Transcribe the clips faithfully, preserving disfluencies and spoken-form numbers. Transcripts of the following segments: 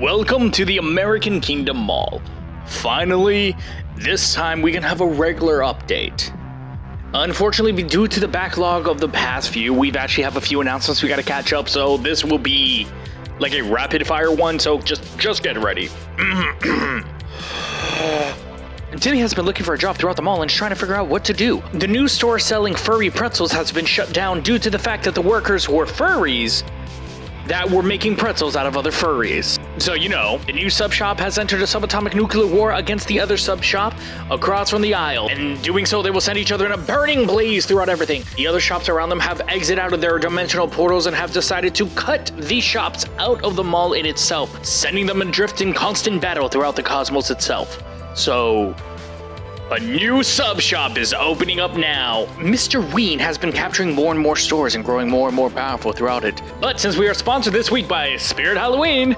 Welcome to the American Kingdom Mall. Finally, this time we can have a regular update. Unfortunately, due to the backlog of the past few, we've actually have a few announcements we gotta catch up, so this will be like a rapid fire one, so just, just get ready. Timmy has been looking for a job throughout the mall and is trying to figure out what to do. The new store selling furry pretzels has been shut down due to the fact that the workers were furries that were making pretzels out of other furries. So, you know, the new sub shop has entered a subatomic nuclear war against the other sub shop across from the aisle. And doing so, they will send each other in a burning blaze throughout everything. The other shops around them have exited out of their dimensional portals and have decided to cut these shops out of the mall in itself, sending them adrift in constant battle throughout the cosmos itself. So, a new sub shop is opening up now. Mister Ween has been capturing more and more stores and growing more and more powerful throughout it. But since we are sponsored this week by Spirit Halloween,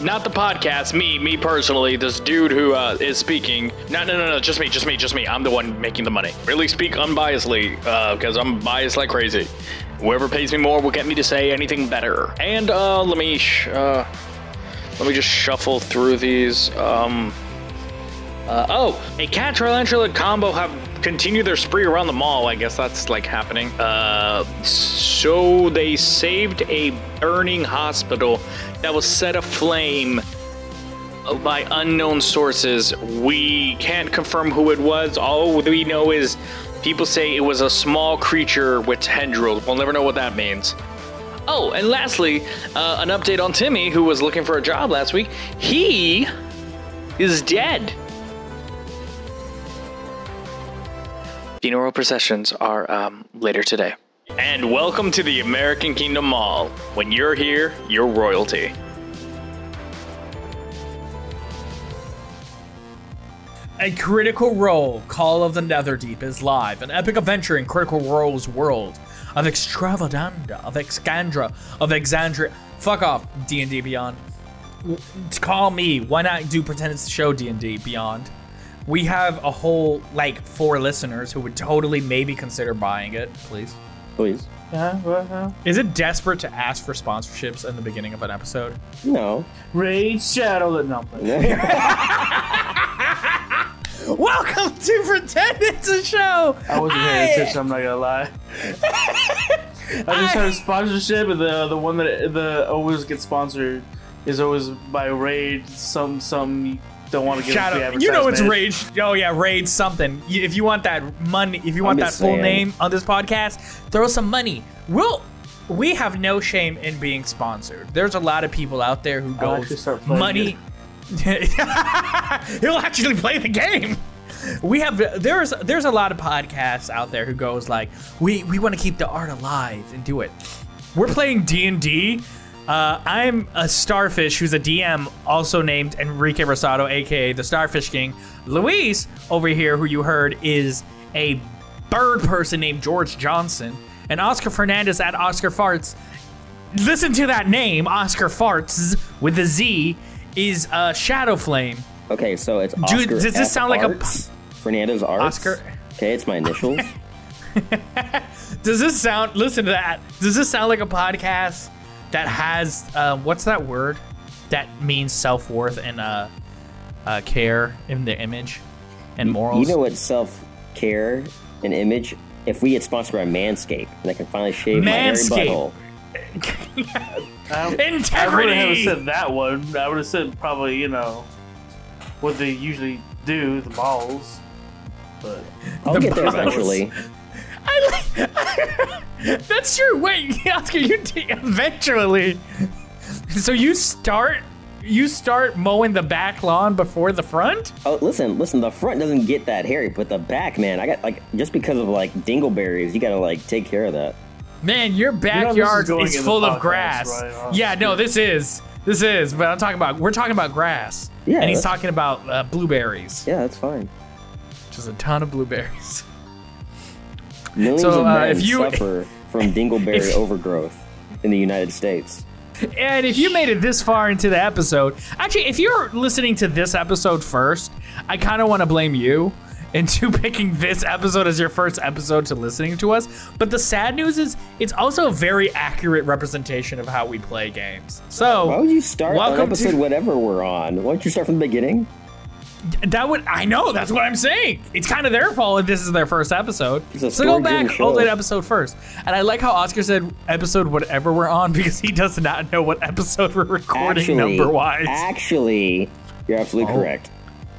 not the podcast, me, me personally, this dude who uh, is speaking. No, no, no, no, just me, just me, just me. I'm the one making the money. Really speak unbiasedly, uh, because I'm biased like crazy. Whoever pays me more will get me to say anything better. And uh, let me, sh uh, let me just shuffle through these. Um, Uh, oh, a Cat Trail and Trailer combo have continued their spree around the mall. I guess that's like happening. Uh, so they saved a burning hospital that was set aflame by unknown sources. We can't confirm who it was. All we know is people say it was a small creature with tendrils. We'll never know what that means. Oh, and lastly, uh, an update on Timmy, who was looking for a job last week. He is dead. Funeral processions are um, later today. And welcome to the American Kingdom Mall. When you're here, you're royalty. A Critical Role, Call of the Netherdeep is live, an epic adventure in Critical Role's world of extravaganza, of Excandria, of Exandria. Fuck off, D and D Beyond. Call me, why not do pretend it's the show D and D Beyond? We have a whole, like, four listeners who would totally maybe consider buying it. Please. Please. Uh-huh. Is it desperate to ask for sponsorships in the beginning of an episode? No. Raid Shadow at nothing. Welcome to Pretend It's a Show! I wasn't paying attention, I'm not gonna lie. I just I... had a sponsorship, and the, the one that the always gets sponsored is always by Raid some some... Don't want to give Shadow. It the you know it's Raid. Oh yeah, Raid something. If you want that money, if you want that full name on this podcast, throw some money. We'll, we have no shame in being sponsored. There's a lot of people out there who go money. He'll actually play the game. We have there's there's a lot of podcasts out there who goes like we we want to keep the art alive and do it. We're playing D and D. Uh, I'm a starfish who's a D M, also named Enrique Rosado, aka the Starfish King. Luis over here, who you heard, is a bird person named George Johnson. And Oscar Fernandez at Oscar Farts. Listen to that name, Oscar Farts with a Z, is uh, Shadow Flame. Okay, so it's Oscar. Dude, does this sound like a Fernandez Arts? Oscar. Okay, it's my initials. Does this sound? Listen to that. Does this sound like a podcast? That has, uh, what's that word? That means self-worth and uh, uh, care in the image and morals. You know what self-care and image? If we get sponsored by Manscaped, and I can finally shave Manscaped. My hairy butthole. Integrity! I wouldn't have said that one. I would have said probably, you know, what they usually do, the balls. But I'll the get balls. There eventually. I like... That's true. Wait, Oscar, you t eventually. So you start, you start mowing the back lawn before the front. Oh, listen, listen. The front doesn't get that hairy, but the back, man. I got like just because of like dingleberries, you gotta like take care of that. Man, your backyard you know, is, is full of grass. Right? Oh, yeah, no, this is this is. But I'm talking about we're talking about grass. Yeah, and he's talking about uh, blueberries. Yeah, that's fine. Just a ton of blueberries. Millions so, of men uh, if you, suffer from dingleberry if, overgrowth in the United States. And if you made it this far into the episode, actually, if you're listening to this episode first, I kind of want to blame you into picking this episode as your first episode to listening to us. But the sad news is it's also a very accurate representation of how we play games. So why would you start an episode to... whatever we're on? Why don't you start from the beginning? That would, I know, that's what I'm saying. It's kind of their fault if this is their first episode. So go back, old episode first. And I like how Oscar said episode whatever we're on because he does not know what episode we're recording number-wise. Actually, you're absolutely oh. correct.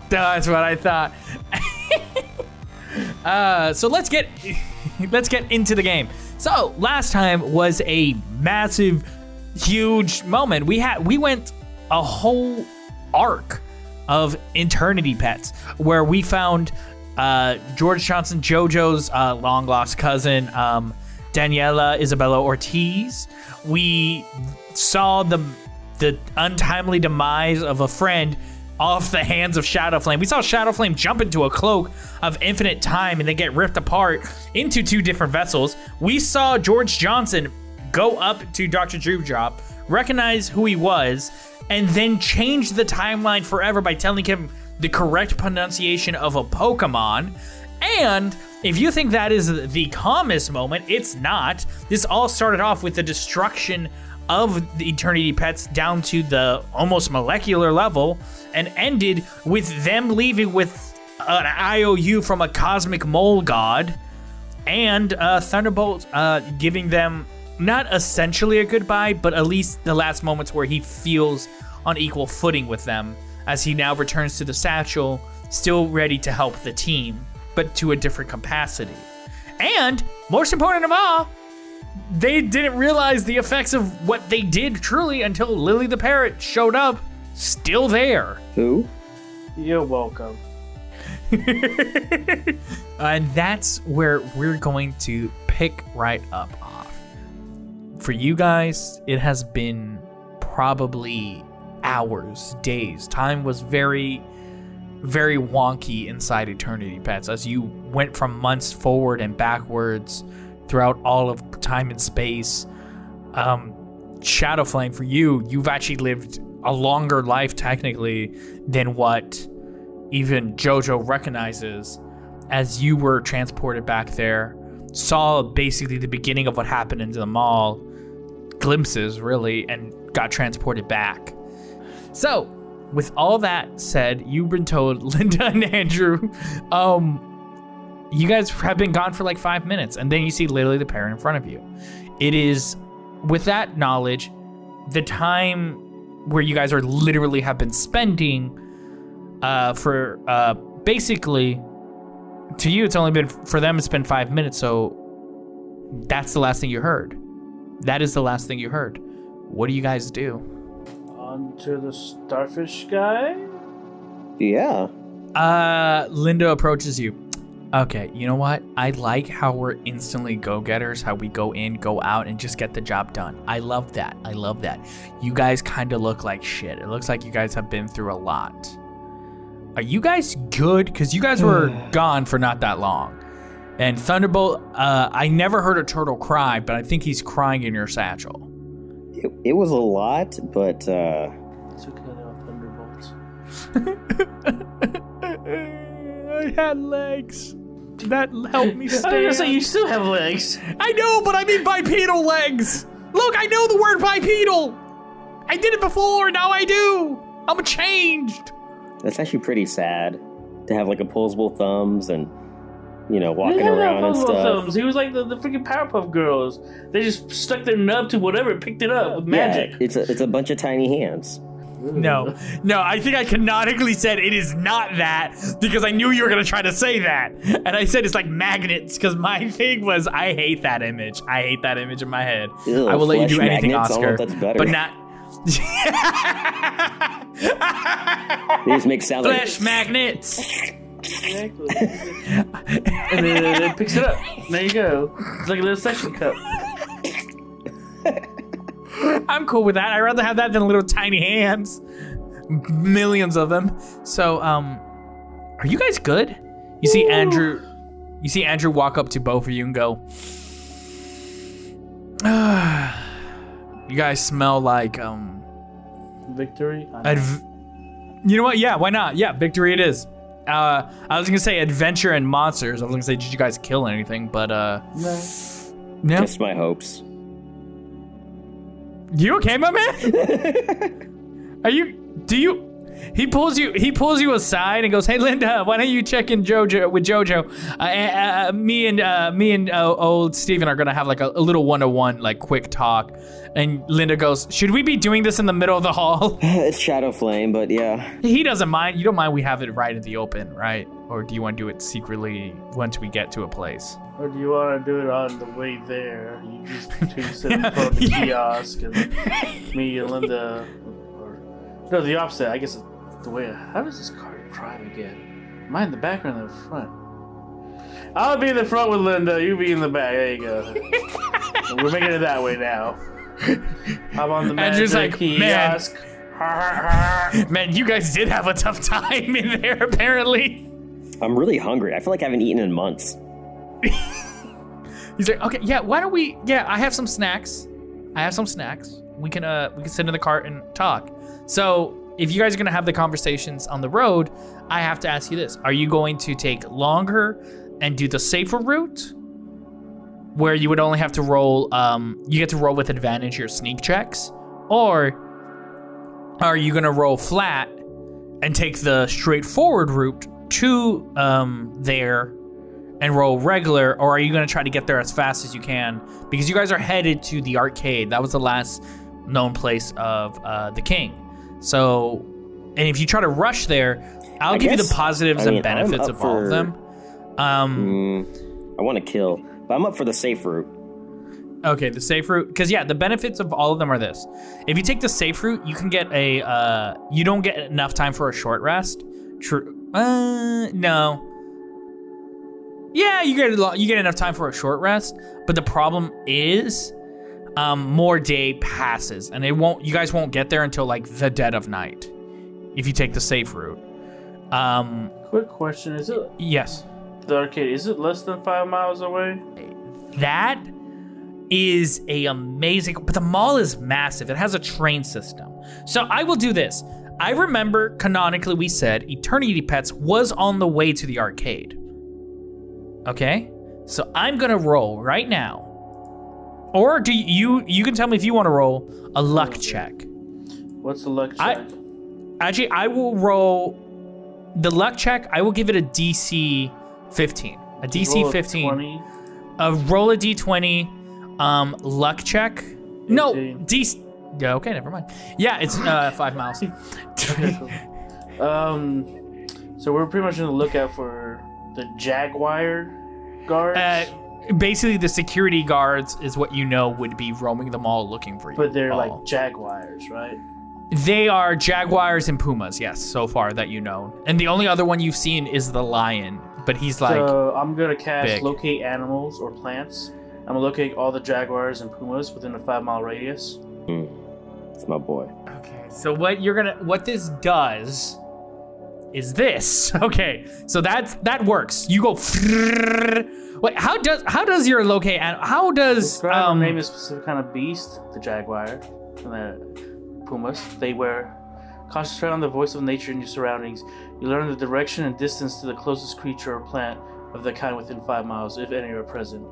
That's what I thought. uh, so let's get, let's get into the game. So last time was a massive, huge moment. We had, we went a whole arc of Eternity Pets, where we found uh, George Johnson, JoJo's uh, long lost cousin, um, Daniela Isabella Ortiz. We saw the the untimely demise of a friend off the hands of Shadowflame. We saw Shadowflame jump into a cloak of infinite time and they get ripped apart into two different vessels. We saw George Johnson go up to Doctor Droopdrop, recognize who he was, and then change the timeline forever by telling him the correct pronunciation of a Pokemon. And if you think that is the calmest moment, it's not. This all started off with the destruction of the Eternity Pets down to the almost molecular level and ended with them leaving with an I O U from a cosmic mole god and uh, Thunderbolt uh, giving them not essentially a goodbye, but at least the last moments where he feels on equal footing with them as he now returns to the satchel, still ready to help the team, but to a different capacity. And most important of all, they didn't realize the effects of what they did truly until Lily the Parrot showed up, still there. Who? You're welcome. And that's where we're going to pick right up. For you guys, it has been probably hours, days. Time was very, very wonky inside Eternity Pets as you went from months forward and backwards throughout all of time and space. Um, Shadowflame, for you, you've actually lived a longer life technically than what even JoJo recognizes as you were transported back there. Saw basically the beginning of what happened into the mall, glimpses really, and got transported back. So with all that said, you've been told, Linda and Andrew, um you guys have been gone for like five minutes, and then you see Lily the Parrot in front of you. It is, with that knowledge, the time where you guys are literally have been spending uh for uh basically, to you it's only been, for them it's been five minutes, so that's the last thing you heard. That is the last thing you heard. What do you guys do? On to the starfish guy? Yeah. Uh, Linda approaches you. Okay, you know what? I like how we're instantly go-getters, how we go in, go out, and just get the job done. I love that. I love that. You guys kind of look like shit. It looks like you guys have been through a lot. Are you guys good? Because you guys were gone for not that long. And Thunderbolt, uh, I never heard a turtle cry, but I think he's crying in your satchel. It, it was a lot, but... Uh... It's okay now, Thunderbolt. I had legs. That helped me stand. I was gonna say, you still have legs. I know, but I mean bipedal legs. Look, I know the word bipedal. I did it before, now I do. I'm changed. That's actually pretty sad to have like opposable thumbs and, you know, walking around and stuff. Thumbs. He was like the, the freaking Powerpuff Girls. They just stuck their nub to whatever, picked it up. Magic. Yeah, it's a, it's a bunch of tiny hands. No, no, I think I canonically said it is not that because I knew you were going to try to say that. And I said it's like magnets because my thing was I hate that image. I hate that image in my head. Ew, I will let you do anything, magnets, Oscar, but not. These make sound like flesh magnets. Exactly. And then it picks it up. There you go. It's like a little suction cup. I'm cool with that. I'd rather have that than little tiny hands. Millions of them. So, um, are you guys good? You see Ooh. Andrew. You see Andrew walk up to both of you and go, ah. You guys smell like um, victory. Adv- you know what? Yeah, why not? Yeah, victory it is. Uh, I was gonna say adventure and monsters. I was gonna say, did you guys kill anything? But uh, no. no. Just my hopes. You okay, my man? Are you? Do you? He pulls you. He pulls you aside and goes, "Hey, Linda, why don't you check in Jojo with Jojo? Uh, uh, me and uh, me and uh, old Steven are gonna have like a, a little one-on-one, like quick talk." And Linda goes, "Should we be doing this in the middle of the hall?" It's Shadow Flame, but yeah, he doesn't mind. You don't mind? We have it right in the open, right? Or do you want to do it secretly once we get to a place? Or do you want to do it on the way there? You just two sit in front of the yeah. kiosk, and me and Linda. No, the opposite. I guess the way. How does this car drive again? Am I in the back or in the front? I'll be in the front with Linda. You be in the back. There you go. We're making it that way now. I'm on the magic like, kiosk. Man. Man, you guys did have a tough time in there, apparently. I'm really hungry. I feel like I haven't eaten in months. He's like, okay, yeah. Why don't we? Yeah, I have some snacks. I have some snacks. We can uh, we can sit in the cart and talk. So if you guys are gonna have the conversations on the road, I have to ask you this. Are you going to take longer and do the safer route where you would only have to roll, um, you get to roll with advantage your sneak checks? Or are you gonna roll flat and take the straightforward route to um, there and roll regular? Or are you gonna try to get there as fast as you can? Because you guys are headed to the arcade. That was the last known place of uh, the king. So, and if you try to rush there, I'll I give guess, you the positives I mean, and benefits of for, all of them. Um, mm, I want to kill, but I'm up for the safe route. Okay, the safe route, because yeah, the benefits of all of them are this. If you take the safe route, you can get a, uh, you don't get enough time for a short rest. True, uh, no. Yeah, you get a lot, you get enough time for a short rest, but the problem is, Um, more day passes, and it won't. You guys won't get there until like the dead of night, if you take the safe route. Um, Quick question: is it yes? The arcade is it less than five miles away? That is a amazing. But the mall is massive. It has a train system. So I will do this. I remember canonically we said Eternity Pets was on the way to the arcade. Okay, so I'm gonna roll right now. Or do you, you can tell me if you want to roll a luck check. What's the luck check? I, actually, I will roll the luck check. I will give it a D C fifteen. A D C fifteen. twenty. A roll a D twenty um, luck check. eighteen. No, D C. Yeah, okay, never mind. Yeah, it's uh, five miles. Okay, cool. um, so we're pretty much on the lookout for the Jaguar guards. Uh, Basically, the security guards is what you know would be roaming the mall looking for you. But they're all. Like jaguars, right? They are jaguars and pumas, yes, so far that you know. And the only other one you've seen is the lion, but he's like So I'm going to cast big. Locate animals or plants. I'm going to locate all the jaguars and pumas within a five-mile radius. Mm, that's my boy. Okay, so what you're going to... What this does... is this okay? So that's that works. You go. Wait, how does how does your locate? How does um, name a specific kind of beast? The jaguar and the pumas. They wear. Concentrate on the voice of nature in your surroundings. You learn the direction and distance to the closest creature or plant of the kind within five miles, if any are present.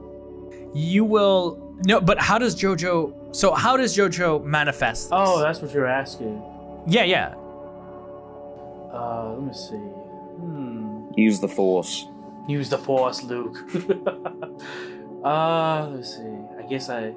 You will no. But how does Jojo? So how does Jojo manifest this? Oh, that's what you're asking. Yeah, yeah. Uh, let me see. Hmm. Use the force. Use the force, Luke. uh, let me see. I guess I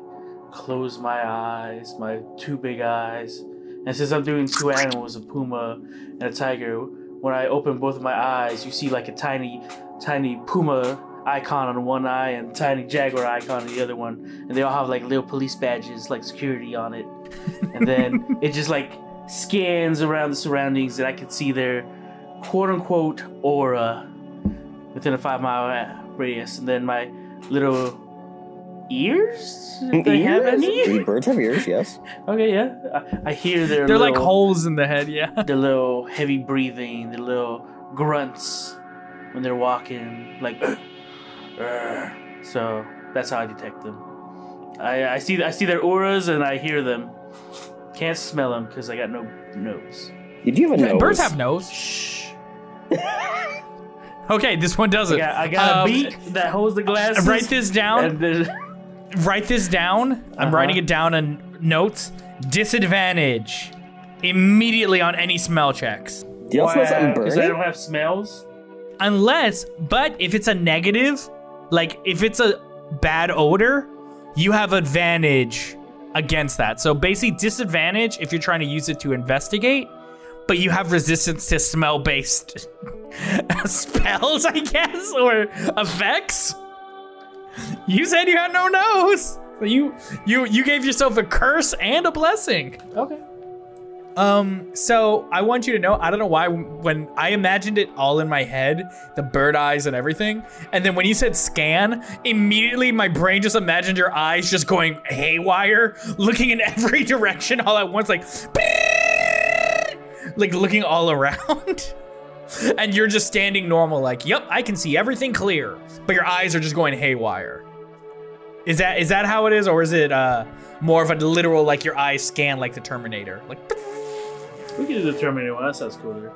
close my eyes, my two big eyes. And since I'm doing two animals, a puma and a tiger, when I open both of my eyes, you see like a tiny, tiny puma icon on one eye and a tiny jaguar icon on the other one. And they all have like little police badges, like security on it. And then it just like... scans around the surroundings and I can see their quote-unquote aura within a five-mile radius. And then my little ears? If they ears? Have any? Birds have ears, yes. Okay, yeah. I, I hear their They're little, like holes in the head, yeah. Their little heavy breathing, their little grunts when they're walking, like... so that's how I detect them. I, I see I see their auras and I hear them. Can't smell them because I got no nose. You do have a nose. Birds have nose. Shh. Okay, this one doesn't. I got, I got um, a beak that holds the glasses. Write this down. Write this down. Uh-huh. I'm writing it down in notes. Disadvantage immediately on any smell checks. Do you also smell burning? Because I don't have smells. Unless, but if it's a negative, like if it's a bad odor, you have advantage against that. So basically disadvantage if you're trying to use it to investigate, but you have resistance to smell-based spells, I guess, or effects. You said you had no nose. So you you you gave yourself a curse and a blessing. Okay. Um, so I want you to know, I don't know why, when I imagined it all in my head, the bird eyes and everything, and then when you said scan, immediately my brain just imagined your eyes just going haywire, looking in every direction all at once, like, like looking all around. And you're just standing normal, like, yep, I can see everything clear, but your eyes are just going haywire. Is that is that how it is, or is it uh, more of a literal, like your eyes scan like the Terminator? Like, we can do the Terminator one. That sounds cooler.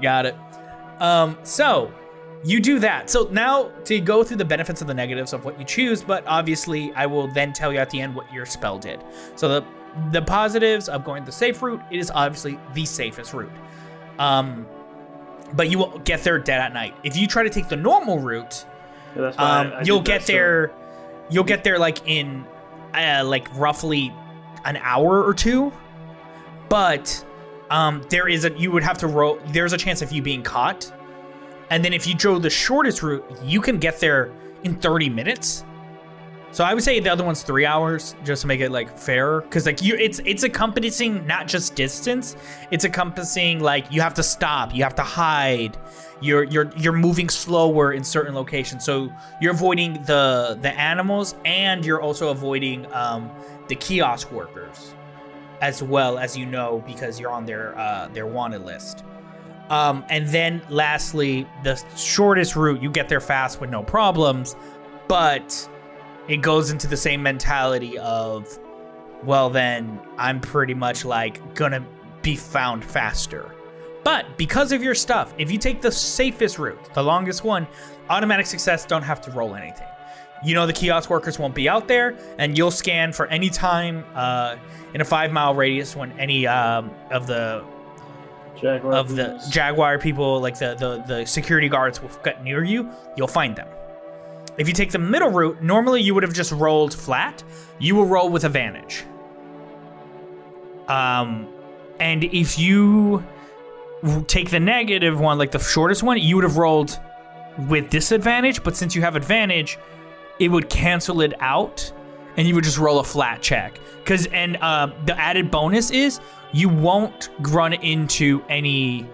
Got it. Um, so you do that. So now to go through the benefits and the negatives of what you choose, but obviously I will then tell you at the end what your spell did. So the the positives of going the safe route, it is obviously the safest route. Um, but you will get there dead at night. If you try to take the normal route, yeah, um, I, I you'll get there. Story. You'll get there like in uh, like roughly an hour or two. But um, there is a you would have to roll. There's a chance of you being caught. And then if you go the shortest route, you can get there in thirty minutes. So I would say the other one's three hours, just to make it like fairer, because like you, it's it's encompassing not just distance, it's encompassing like you have to stop, you have to hide, you're you're you're moving slower in certain locations, so you're avoiding the the animals and you're also avoiding um, the kiosk workers, as well as you know because you're on their uh, their wanted list. Um, and then lastly, the shortest route, you get there fast with no problems, but it goes into the same mentality of, well, then I'm pretty much like gonna be found faster. But because of your stuff, if you take the safest route, the longest one, automatic success, don't have to roll anything. You know the kiosk workers won't be out there, and you'll scan for any time uh, in a five mile radius when any um, of the Jaguar of the Jaguar people, like the, the, the security guards will get near you, you'll find them. If you take the middle route, normally you would have just rolled flat. You will roll with advantage. Um, and if you take the negative one, like the shortest one, you would have rolled with disadvantage, but since you have advantage, it would cancel it out and you would just roll a flat check. Cause, and uh, the added bonus is you won't run into any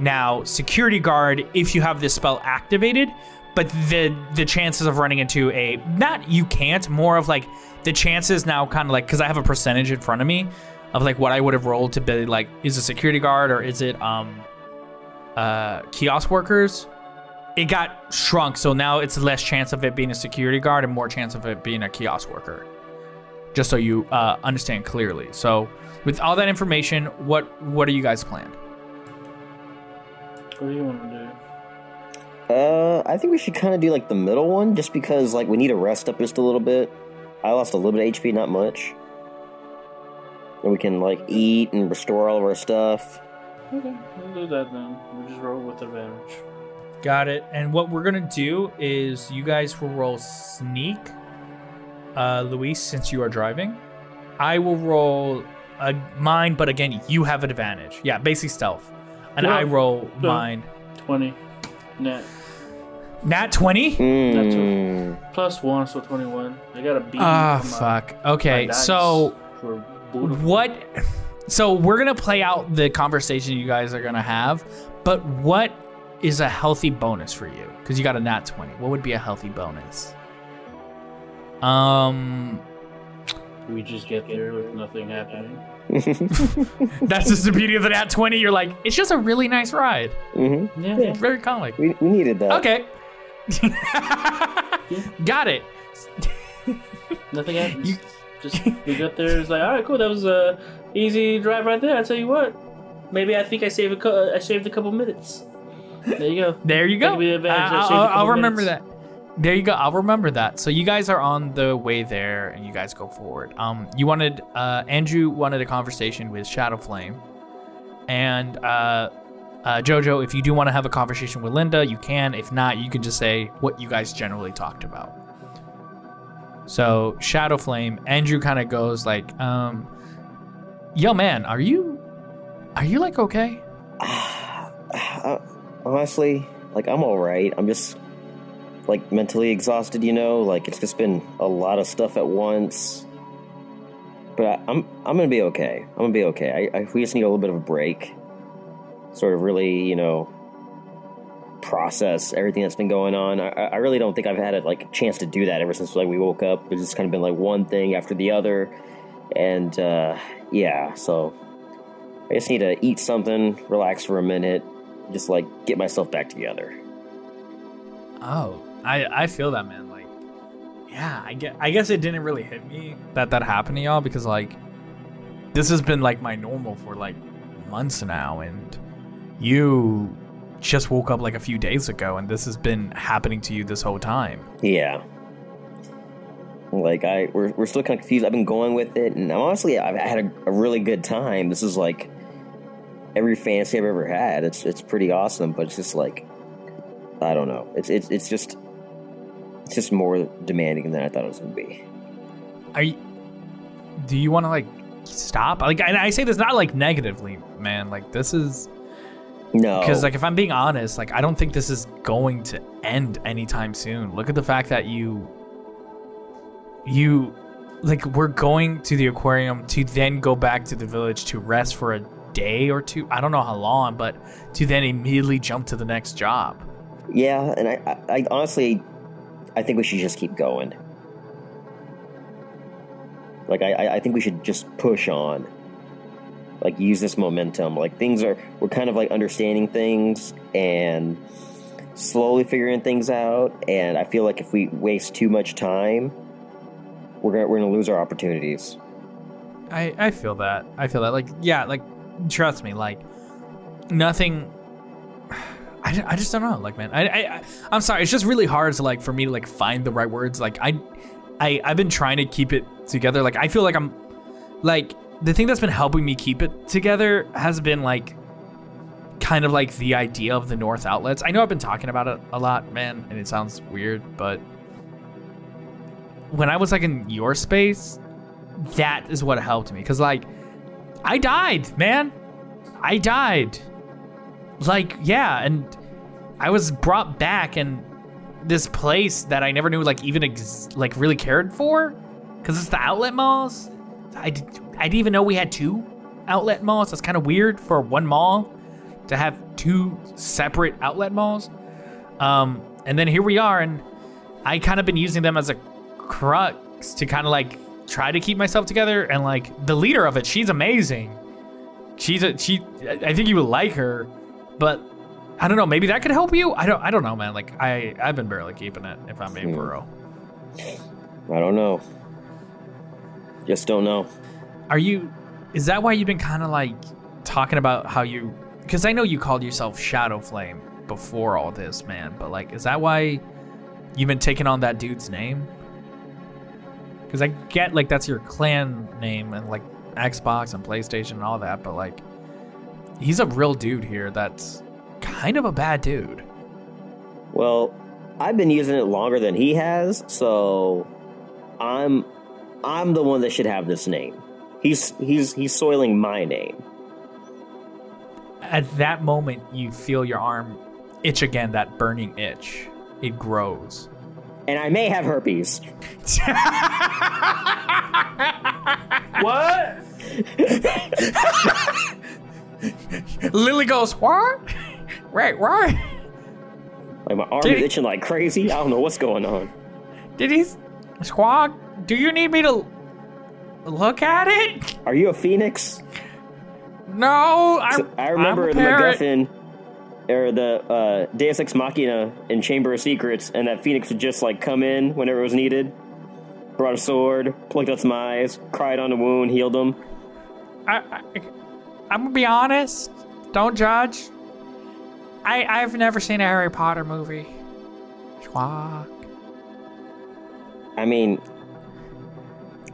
now security guard if you have this spell activated. But the the chances of running into a, not you can't, more of like the chances now kind of like, because I have a percentage in front of me of like what I would have rolled to be like, is it security guard or is it um uh kiosk workers? It got shrunk, so now it's less chance of it being a security guard and more chance of it being a kiosk worker. Just so you uh, understand clearly. So with all that information, what what are you guys planning? What do you want to do? Uh, I think we should kind of do like the middle one, just because like we need to rest up just a little bit. I lost a little bit of H P, not much. And we can like eat and restore all of our stuff. Okay, we'll do that then. We'll just roll with advantage. Got it. And what we're gonna do is you guys will roll sneak. Uh, Luis, since you are driving, I will roll a mine, but again, you have an advantage. Yeah, basically stealth. And yeah. I roll so, mine. twenty. Net. Nat twenty? Mm. Nat twenty. Plus one, so twenty-one. I got a B. Ah, oh, fuck. Okay, so what? So we're going to play out the conversation you guys are going to have, but what is a healthy bonus for you? Because you got a nat twenty. What would be a healthy bonus? Um, we just get there with nothing happening. That's just the beauty of the nat twenty. You're like, it's just a really nice ride. Mm-hmm. Yeah, yeah. Very comic. We, we needed that. Okay. Got it. Nothing happens. You, just we got there. It's like, all right, cool. That was a easy drive right there. I tell you what. Maybe I think I saved a. Co- I saved a couple minutes. There you go. There you go. Uh, I'll, I'll remember that. There you go. I'll remember that. So you guys are on the way there, and you guys go forward. Um, you wanted uh, Andrew wanted a conversation with Shadow Flame, and uh, uh, Jojo. If you do want to have a conversation with Linda, you can. If not, you can just say what you guys generally talked about. So Shadow Flame, Andrew kind of goes like, um, "Yo, man, are you, are you like okay?" Uh, honestly, like I'm all right. I'm just. Like, mentally exhausted, you know? Like, it's just been a lot of stuff at once. But I, I'm I'm gonna be okay. I'm gonna be okay. I, I, we just need a little bit of a break. Sort of really, you know, process everything that's been going on. I, I really don't think I've had a like, chance to do that ever since, like, we woke up. It's just kind of been, like, one thing after the other. And, uh, yeah, so I just need to eat something, relax for a minute, just, like, get myself back together. Oh. I, I feel that, man. Like, yeah, I get, I guess it didn't really hit me that that happened to y'all because, like, this has been, like, my normal for, like, months now, and you just woke up, like, a few days ago, and this has been happening to you this whole time. Yeah. Like, I we're, we're still kind of confused. I've been going with it, and honestly, I've had a, a really good time. This is, like, every fantasy I've ever had. It's, it's pretty awesome, but it's just, like, I don't know. It's, it's, it's just... It's just more demanding than I thought it was going to be. Are you, do you want to, like, stop? Like, and I say this not, like, negatively, man. Like, this is... No. Because, like, if I'm being honest, like, I don't think this is going to end anytime soon. Look at the fact that you... You... Like, we're going to the aquarium to then go back to the village to rest for a day or two. I don't know how long, but to then immediately jump to the next job. Yeah, and I, I, I honestly... I think we should just keep going. Like, I, I think we should just push on. Like, use this momentum. Like, things are... We're kind of, like, understanding things and slowly figuring things out. And I feel like if we waste too much time, we're gonna, we're gonna lose our opportunities. I, I feel that. I feel that. Like, yeah, like, trust me. Like, nothing... I, I just don't know, like, man, I, I, I, I'm sorry. It's just really hard to, like, for me to, like, find the right words. Like, I, I, I've been trying to keep it together. Like, I feel like I'm, like, the thing that's been helping me keep it together has been, like, kind of, like, the idea of the North Outlets. I know I've been talking about it a lot, man, and it sounds weird, but when I was, like, in your space, that is what helped me. Because, like, I died, man. I died. Like, yeah, and I was brought back, and this place that I never knew, like, even, ex- like, really cared for, because it's the outlet malls. I, did, I didn't even know we had two outlet malls. That's kind of weird for one mall to have two separate outlet malls. Um, and then here we are, and I kind of been using them as a crux to kind of, like, try to keep myself together. And, like, the leader of it, she's amazing. She's a, she, I think you would like her. But I don't know. Maybe that could help you. I don't. I don't know, man. Like I, I've been barely keeping it. If I'm being real, I don't know. Just don't know. Are you? Is that why you've been kind of like talking about how you? Because I know you called yourself Shadow Flame before all this, man. But like, is that why you've been taking on that dude's name? Because I get like that's your clan name and like Xbox and PlayStation and all that. But like. He's a real dude here that's kind of a bad dude. Well, I've been using it longer than he has, so I'm I'm the one that should have this name. He's he's he's soiling my name. At that moment, you feel your arm itch again, that burning itch. It grows. And I may have herpes. What? Lily goes, what? Right, right. Like my arm did is itching he, like crazy. I don't know what's going on. Did he squawk? Do you need me to look at it? Are you a phoenix? No, I'm. So I remember I'm a parrot. The MacGuffin or the uh, Deus Ex Machina in Chamber of Secrets, and that phoenix would just like come in whenever it was needed. Brought a sword, plucked out some eyes, cried on a wound, healed them. I. I I'm gonna be honest. Don't judge. I, I've never seen a Harry Potter movie. Schlock. I mean,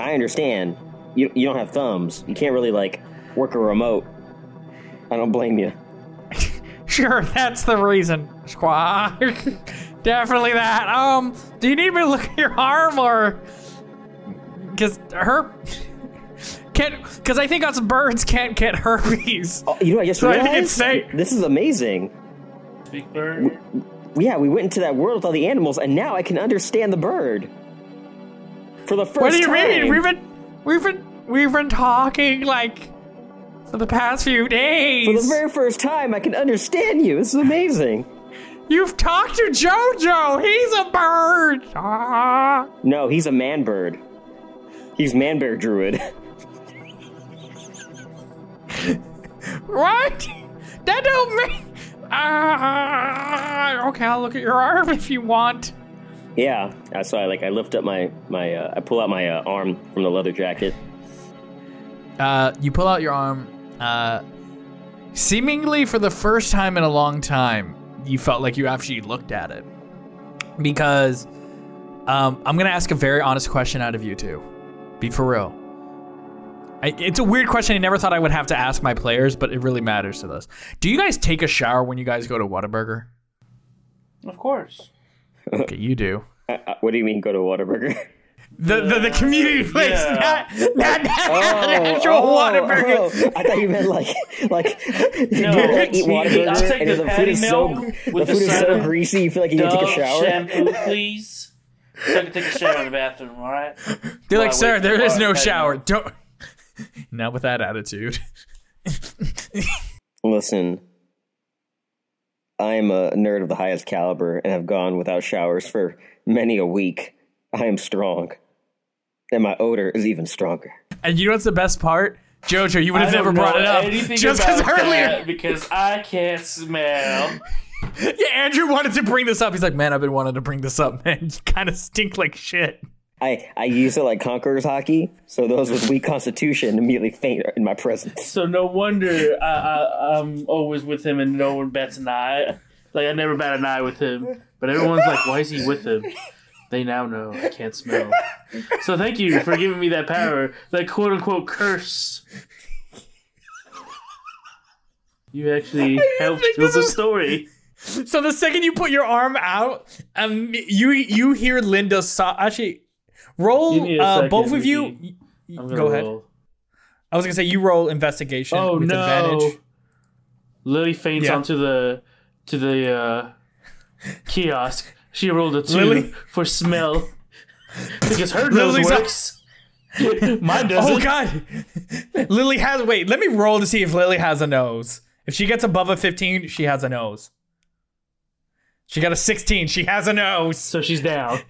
I understand. You you don't have thumbs. You can't really, like, work a remote. I don't blame you. Sure, that's the reason. Squaw. Definitely that. Um, do you need me to look at your arm, or... Because her... Because I think us birds can't get herpes. Oh, you know, I just so realized, I say, this is amazing. Speak bird. We, yeah, we went into that world with all the animals, and now I can understand the bird. For the first time. What do you time. mean? We've been, we've been, we've been talking, like... For the past few days. For the very first time, I can understand you. This is amazing. You've talked to JoJo. He's a bird. Ah. No, he's a man bird. He's man bear druid. What? That don't mean... Uh, okay, I'll look at your arm if you want. Yeah, so I like I lift up my my uh, I pull out my uh, arm from the leather jacket. Uh, you pull out your arm. Uh, seemingly for the first time in a long time, you felt like you actually looked at it. Because um, I'm going to ask a very honest question out of you two. Be for real. I, it's a weird question I never thought I would have to ask my players, but it really matters to this. Do you guys take a shower when you guys go to Whataburger? Of course. Okay, you do. Uh, uh, what do you mean go to Whataburger? The, the the community place, yeah. not, not, not oh, natural oh, Whataburger. Oh. I thought you meant like like no, like eat Whataburger and the, the food is so the food is so greasy. You feel like you need to take a shower. Shampoo, please. So I can take a shower in the bathroom. All right. They're well, like, sir, there the is no shower. Out. Don't. Not with that attitude. Listen, I am a nerd of the highest caliber and have gone without showers for many a week. I am strong. And my odor is even stronger. And you know what's the best part? JoJo, you would have never brought it up. Just because earlier. Because I can't smell. Yeah, Andrew wanted to bring this up. He's like, man, I've been wanting to bring this up, man. You kind of stink like shit. I, I use it like Conqueror's Hockey, so those with weak constitution immediately faint in my presence. So no wonder I, I, I'm always with him and no one bats an eye. Like, I never bat an eye with him. But everyone's like, why is he with him? They now know I can't smell. So thank you for giving me that power, that quote-unquote curse. You actually helped with the story. So the second you put your arm out, um, you you hear Linda sob. Actually, roll uh, second, both of you. I'm Go ahead. Roll. I was gonna say you roll investigation oh, with no. advantage. Lily faints yeah. onto the to the uh, kiosk. She rolled a two Lily? for smell because her nose Lily's works. Mine doesn't. Oh god, Lily has. Wait, let me roll to see if Lily has a nose. If she gets above a fifteen, she has a nose. She got a sixteen. She has a nose, so she's down.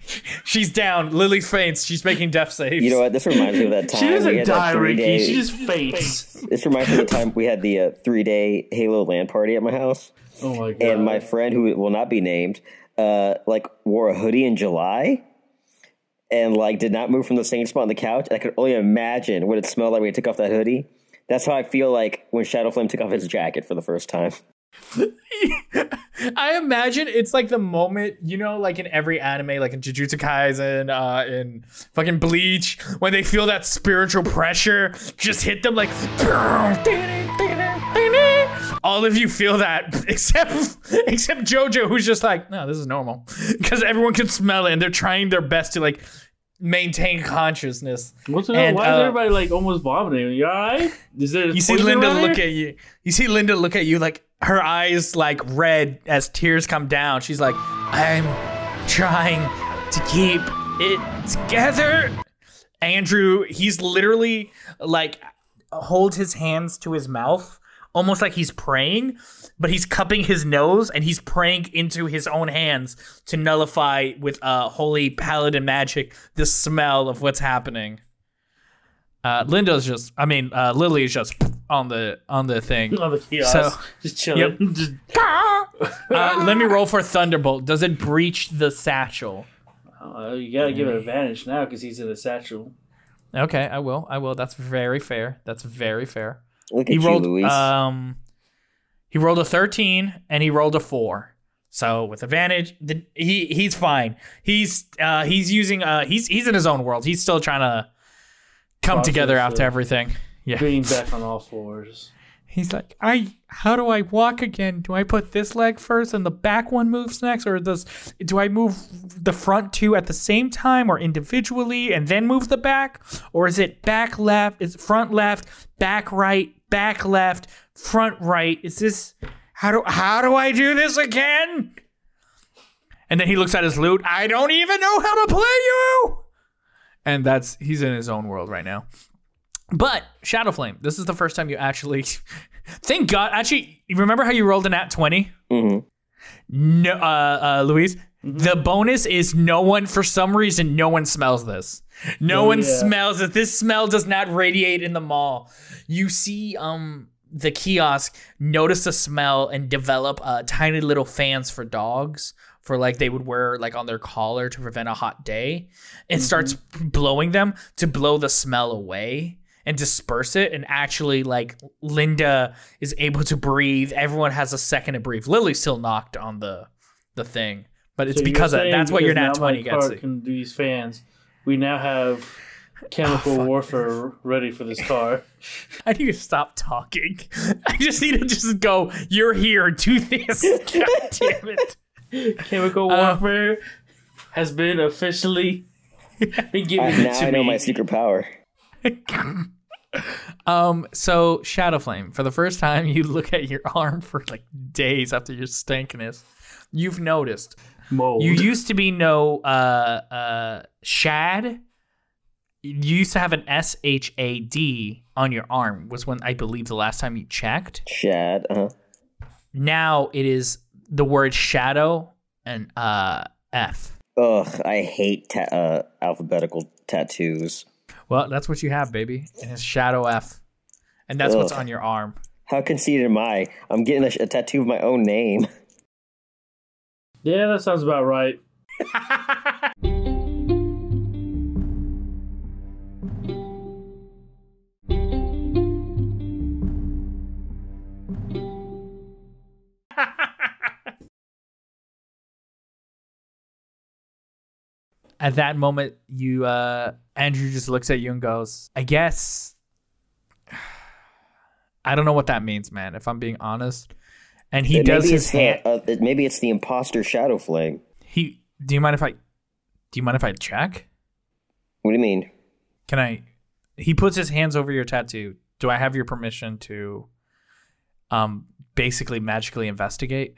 She's down. Lily faints. She's making death saves. You know what? This reminds me of that time. She doesn't die, Ricky. She just faints. This reminds me of the time we had the uh, three-day Halo LAN party at my house. Oh my god! And my friend, who will not be named. Uh, like wore a hoodie in July and like did not move from the same spot on the couch. I could only imagine what it smelled like when he took off that hoodie. That's how I feel like when Shadowflame took off his jacket for the first time. I imagine it's like the moment, you know, like in every anime, like in Jujutsu Kaisen, uh, in fucking Bleach, when they feel that spiritual pressure just hit them like... All of you feel that, except except JoJo, who's just like, no, this is normal. Because everyone can smell it, and they're trying their best to, like, maintain consciousness. What's and, Why uh, is everybody, like, almost vomiting? Are you all right? Is there you see Linda look there? at you. You see Linda look at you, like, her eyes, like, red as tears come down. She's like, I'm trying to keep it together. Andrew, he's literally, like, holds his hands to his mouth. Almost like he's praying, but he's cupping his nose and he's praying into his own hands to nullify with uh, holy paladin magic the smell of what's happening. Uh, Linda's just, I mean, uh, Lily is just on the on the thing. On the kiosk, so, just chilling. Yep. Just... uh, let me roll for Thunderbolt. Does it breach the satchel? Uh, you gotta give it advantage now because he's in the satchel. Okay, I will. I will. That's very fair. That's very fair. Look at he you, rolled, Luis. Um, He rolled a thirteen and he rolled a four. So with advantage, the, he he's fine. He's uh, he's using uh, he's he's in his own world. He's still trying to come Process together after everything. Yeah, being back on all fours. He's like, I how do I walk again? Do I put this leg first and the back one moves next, or does do I move the front two at the same time, or individually and then move the back, or is it back left? Is front left, back right, back left, front right? Is this? How do how do I do this again? And then he looks at his loot. I don't even know how to play you. And that's he's in his own world right now. But Shadowflame, this is the first time you actually. Thank God. Actually, remember how you rolled an at twenty? Mm-hmm. No, uh, uh, Luis. Mm-hmm. The bonus is no one. For some reason, no one smells this. No oh, one yeah. smells it. This smell does not radiate in the mall. You see, um. the kiosk notice the smell and develop uh, tiny little fans for dogs, for like they would wear like on their collar to prevent a hot day. It mm-hmm. starts blowing them to blow the smell away and disperse it. And actually, like Linda is able to breathe. Everyone has a second to breathe. Lily's still knocked on the the thing, but it's so because of, that's what your nat twenty gets. Can do these fans? We now have chemical oh, warfare ready for this car. I need to stop talking. I just need to just go, you're here, do this. God damn it. Chemical warfare uh, has been officially been given I, now to I me. Know my secret power. um. So, Shadowflame, for the first time, you look at your arm for like days after your stankiness. You've noticed. Mold. You used to be no uh, uh, Shad. You used to have an S H A D on your arm, was when I believe the last time you checked. Shad, uh-huh. Now it is the word shadow and uh, F. Ugh, I hate ta- uh, alphabetical tattoos. Well, that's what you have, baby. And it's shadow F. And that's Ugh. What's on your arm. How conceited am I? I'm getting a, a tattoo of my own name. Yeah, that sounds about right. At that moment, you uh, Andrew just looks at you and goes, I guess, I don't know what that means, man, if I'm being honest. And he it does his hand. Uh, it, maybe it's the imposter shadow flame. He, do you mind if I, do you mind if I check? What do you mean? Can I, he puts his hands over your tattoo. Do I have your permission to um, basically magically investigate?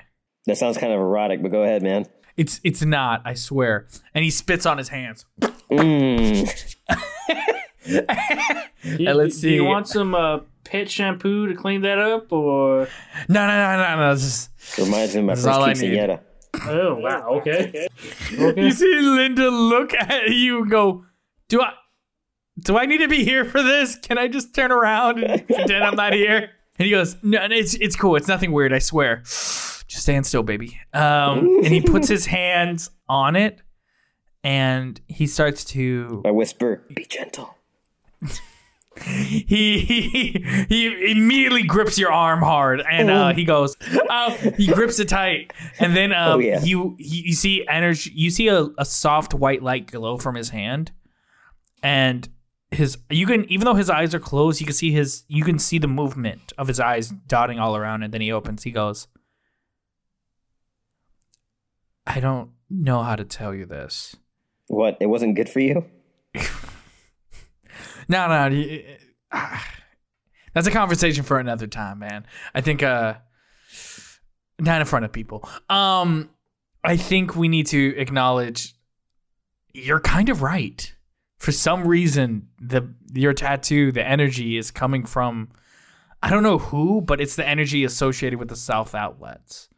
That sounds kind of erotic, but go ahead, man. It's it's not, I swear. And he spits on his hands. Mm. And let's see. Do you want some uh, pet shampoo to clean that up, or no, no, no, no, no. Just reminds me of my first quinceañera. Oh wow, okay. okay. You see Linda look at you and go, "Do I? Do I need to be here for this? Can I just turn around and pretend I'm not here?" And he goes, "No, it's it's cool. It's nothing weird. I swear." Just stand still, baby. Um, and he puts his hands on it, and he starts to. I whisper, "Be gentle." he, he he immediately grips your arm hard, and uh, he goes. Uh, he grips it tight, and then um, oh, yeah. you you see energy. You see a, a soft white light glow from his hand, and his you can even though his eyes are closed, you can see his you can see the movement of his eyes dotting all around, and then he opens. He goes. I don't know how to tell you this. What? It wasn't good for you? no, no. You, uh, that's a conversation for another time, man. I think uh, not in front of people. Um, I think we need to acknowledge you're kind of right. For some reason, the your tattoo, the energy is coming from, I don't know who, but it's the energy associated with the South outlets.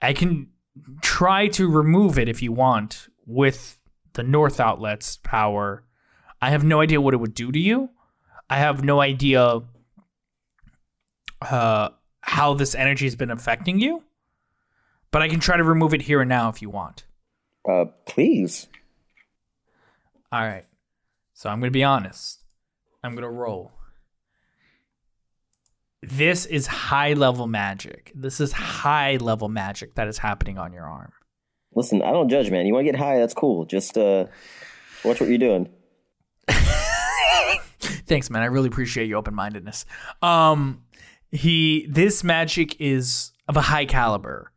I can... Try to remove it if you want with the North Outlet's power. I have no idea what it would do to you. I have no idea uh, how this energy has been affecting you. But I can try to remove it here and now if you want. Uh, please. All right. So I'm going to be honest. I'm going to roll. this is high level magic. This is high level magic that is happening on your arm. Listen, I don't judge, man. You want to get high? That's cool. Just uh, watch what you're doing. Thanks, man. I really appreciate your open-mindedness. Um, he, this magic is of a high caliber.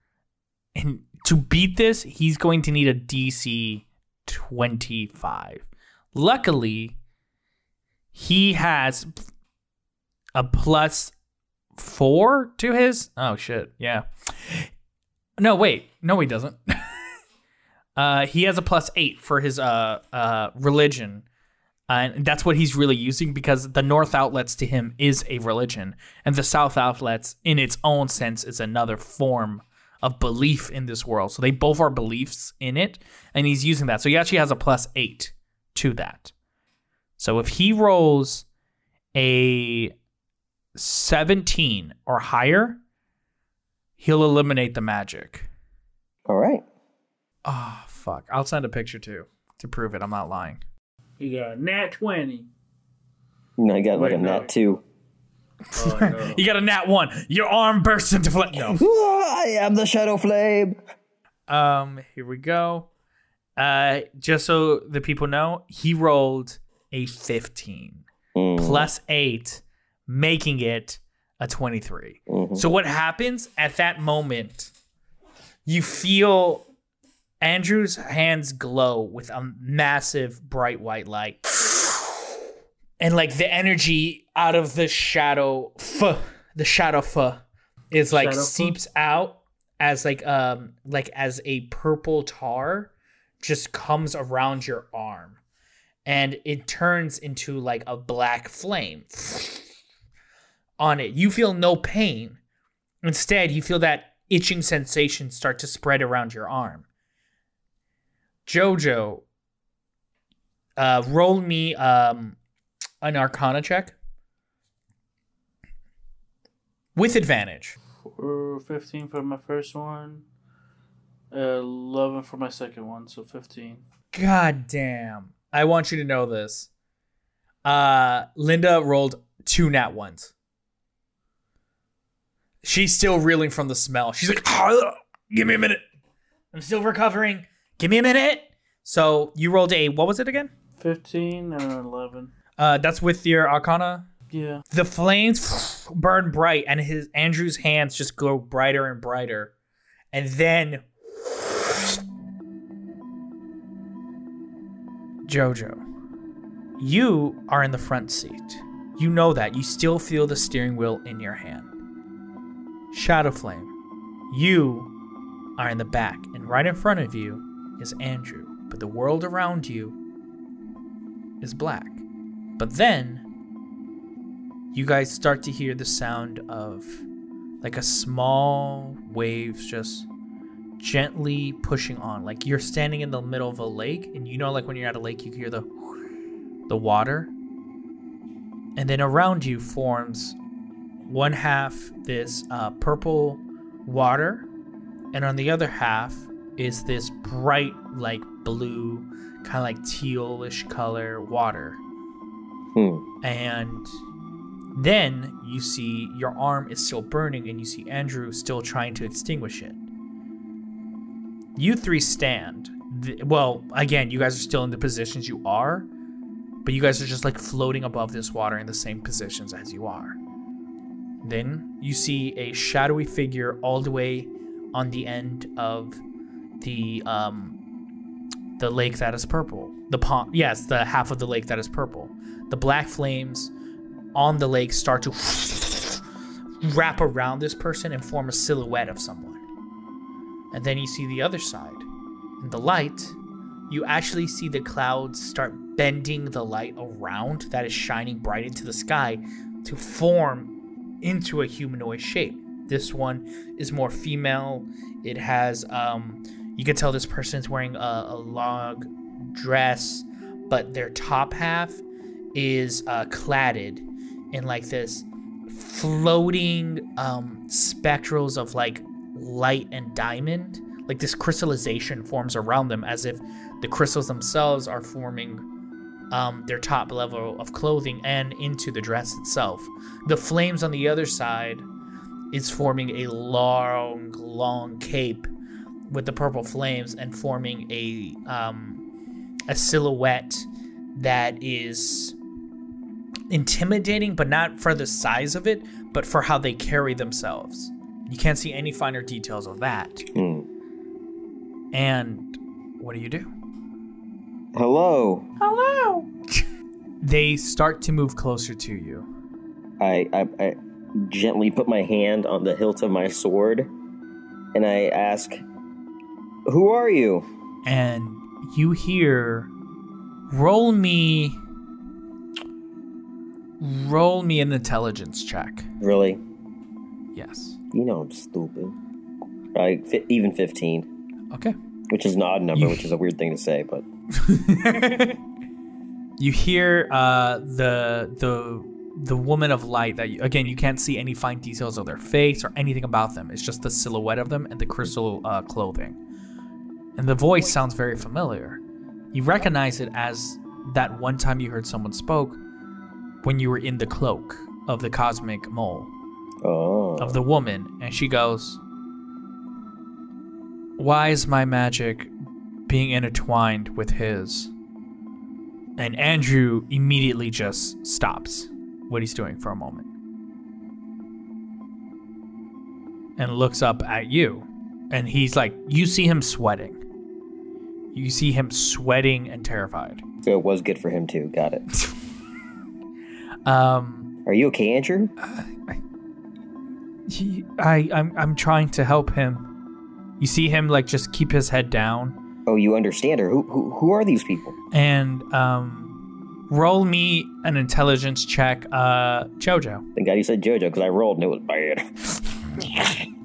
And to beat this, he's going to need a D C twenty-five. Luckily, he has a plus four to his. Oh, shit. Yeah. No, wait. No, he doesn't. uh, he has a plus eight for his uh, uh, religion. Uh, and that's what he's really using, because the North Outlets to him is a religion, and the South Outlets in its own sense is another form of belief in this world. So they both are beliefs in it, and he's using that. So he actually has a plus eight to that. So if he rolls a seventeen or higher, he'll eliminate the magic. All right. Oh, fuck. I'll send a picture too to prove it. I'm not lying. You got a nat twenty. No, you got like Wait, a no. nat two. Oh, no. You got a nat one. Your arm bursts into flame. No. I am the shadow flame. Um, here we go. Uh, just so the people know, he rolled a fifteen mm. plus eight, making it a twenty-three. Mm-hmm. So what happens at that moment? You feel Andrew's hands glow with a massive bright white light. And like the energy out of the shadow, f- the shadow f- is like shadow seeps f- out as like um like as a purple tar just comes around your arm. And it turns into like a black flame on it. You feel no pain. Instead, you feel that itching sensation start to spread around your arm. Jojo, uh, roll me um, an Arcana check with advantage. fifteen for my first one, eleven for my second one, so fifteen. God damn. I want you to know this. Uh, Linda rolled two nat ones. She's still reeling from the smell. She's like, give me a minute. I'm still recovering. Give me a minute. So you rolled a, what was it again? fifteen and an eleven. Uh, that's with your Arcana? Yeah. The flames burn bright, and his Andrew's hands just glow brighter and brighter. And then... Jojo, you are in the front seat. You know that. You still feel the steering wheel in your hand. Shadowflame, you are in the back, and right in front of you is Andrew, but the world around you is black. But then you guys start to hear the sound of like a small waves just gently pushing on. Like you're standing in the middle of a lake, and you know, like when you're at a lake, you hear the the water, and then around you forms one half this uh, purple water, and on the other half is this bright, like blue, kind of like tealish color water. Hmm. And then you see your arm is still burning, and you see Andrew still trying to extinguish it. You three stand. Well, again, you guys are still in the positions you are, but you guys are just like floating above this water in the same positions as you are. Then you see a shadowy figure all the way on the end of the um, the lake that is purple. The pond, yes, the half of the lake that is purple. The black flames on the lake start to wrap around this person and form a silhouette of someone. And then you see the other side. In the light, you actually see the clouds start bending the light around that is shining bright into the sky to form into a humanoid shape. This one is more female. It has, um, you can tell this person is wearing a, a long dress, but their top half is uh, cladded in like this floating um, spectrals of like light and diamond. Like this crystallization forms around them as if the crystals themselves are forming um, their top level of clothing and into the dress itself. The flames on the other side is forming a long, long cape with the purple flames and forming a um, a silhouette that is intimidating, but not for the size of it, but for how they carry themselves. You can't see any finer details of that. Mm. And what do you do? Hello. Hello. They start to move closer to you. I, I I gently put my hand on the hilt of my sword, and I ask, "Who are you?" And you hear, "Roll me, roll me an intelligence check." Really? Yes. You know I'm stupid. Like fi- even fifteen. Okay. Which is an odd number, you... which is a weird thing to say, but. You hear uh, the the the woman of light that you, again you can't see any fine details of their face or anything about them. It's just the silhouette of them and the crystal uh, clothing. And the voice sounds very familiar. You recognize it as that one time you heard someone spoke when you were in the cloak of the cosmic mole. Oh. Of the woman, and she goes, "Why is my magic being intertwined with his?" And Andrew immediately just stops what he's doing for a moment and looks up at you, and he's like, you see him sweating. You see him sweating and terrified. So it was good for him too. Got it. um, Are you okay, Andrew? Uh, I, he, I, I'm, I'm trying to help him. You see him like just keep his head down. Oh, you understand her. Who, who who are these people? And um, roll me an intelligence check, uh, Jojo. Thank God you said Jojo, because I rolled and it was bad.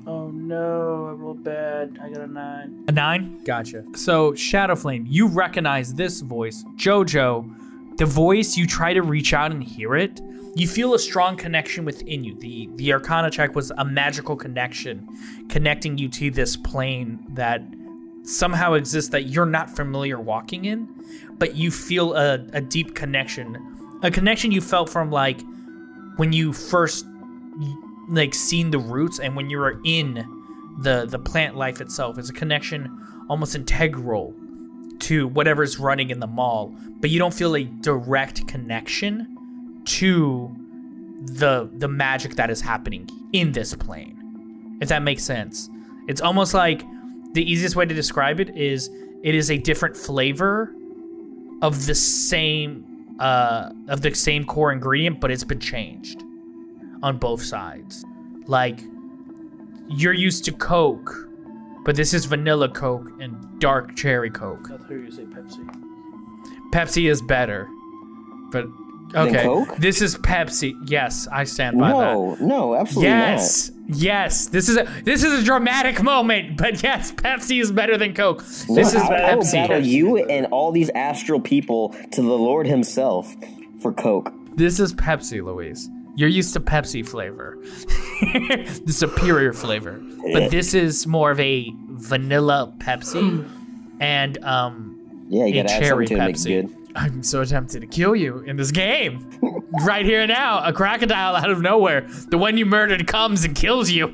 Oh no, I rolled bad. I got a nine. A nine? Gotcha. So Shadowflame, you recognize this voice. Jojo, the voice, you try to reach out and hear it. You feel a strong connection within you. The the Arcana check was a magical connection, connecting you to this plane that somehow exists that you're not familiar walking in, but you feel a, a deep connection, a connection you felt from like when you first like seen the roots and when you were in the, the plant life itself. It's a connection almost integral to whatever's running in the mall, but you don't feel a direct connection to the, the magic that is happening in this plane, if that makes sense. It's almost like the easiest way to describe it is it is a different flavor of the same uh, of the same core ingredient, but it's been changed on both sides. Like you're used to Coke, but this is vanilla Coke and dark cherry Coke. I thought you were gonna say Pepsi. Pepsi is better, but okay. Than Coke? This is Pepsi. Yes, I stand by no, that. No, no, absolutely yes. not. Yes, this is a this is a dramatic moment, but yes, Pepsi is better than Coke. This Look, is I'll, Pepsi. I will battle you and all these astral people to the Lord himself for Coke. This is Pepsi, Luis. You're used to Pepsi flavor, the superior flavor, but this is more of a vanilla Pepsi and um yeah, you gotta a cherry add something to Pepsi. Make good. I'm so tempted to kill you in this game. Right here and now, a crocodile out of nowhere. The one you murdered comes and kills you.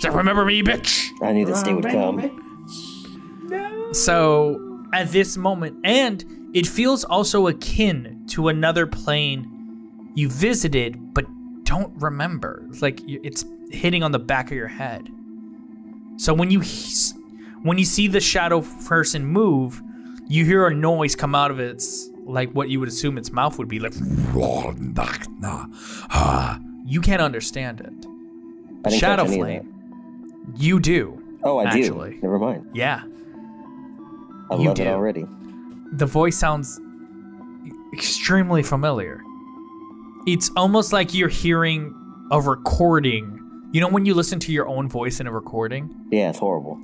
So remember me, bitch. I knew this day would come. No. So at this moment, and it feels also akin to another plane you visited, but don't remember. It's like it's hitting on the back of your head. So when you, when you see the shadow person move, you hear a noise come out of its, like what you would assume its mouth would be, like, you can't understand it. Shadowflame, you do. Oh, I actually. do. Never mind. Yeah. I you love do. it already. The voice sounds extremely familiar. It's almost like you're hearing a recording. You know when you listen to your own voice in a recording? Yeah, it's horrible.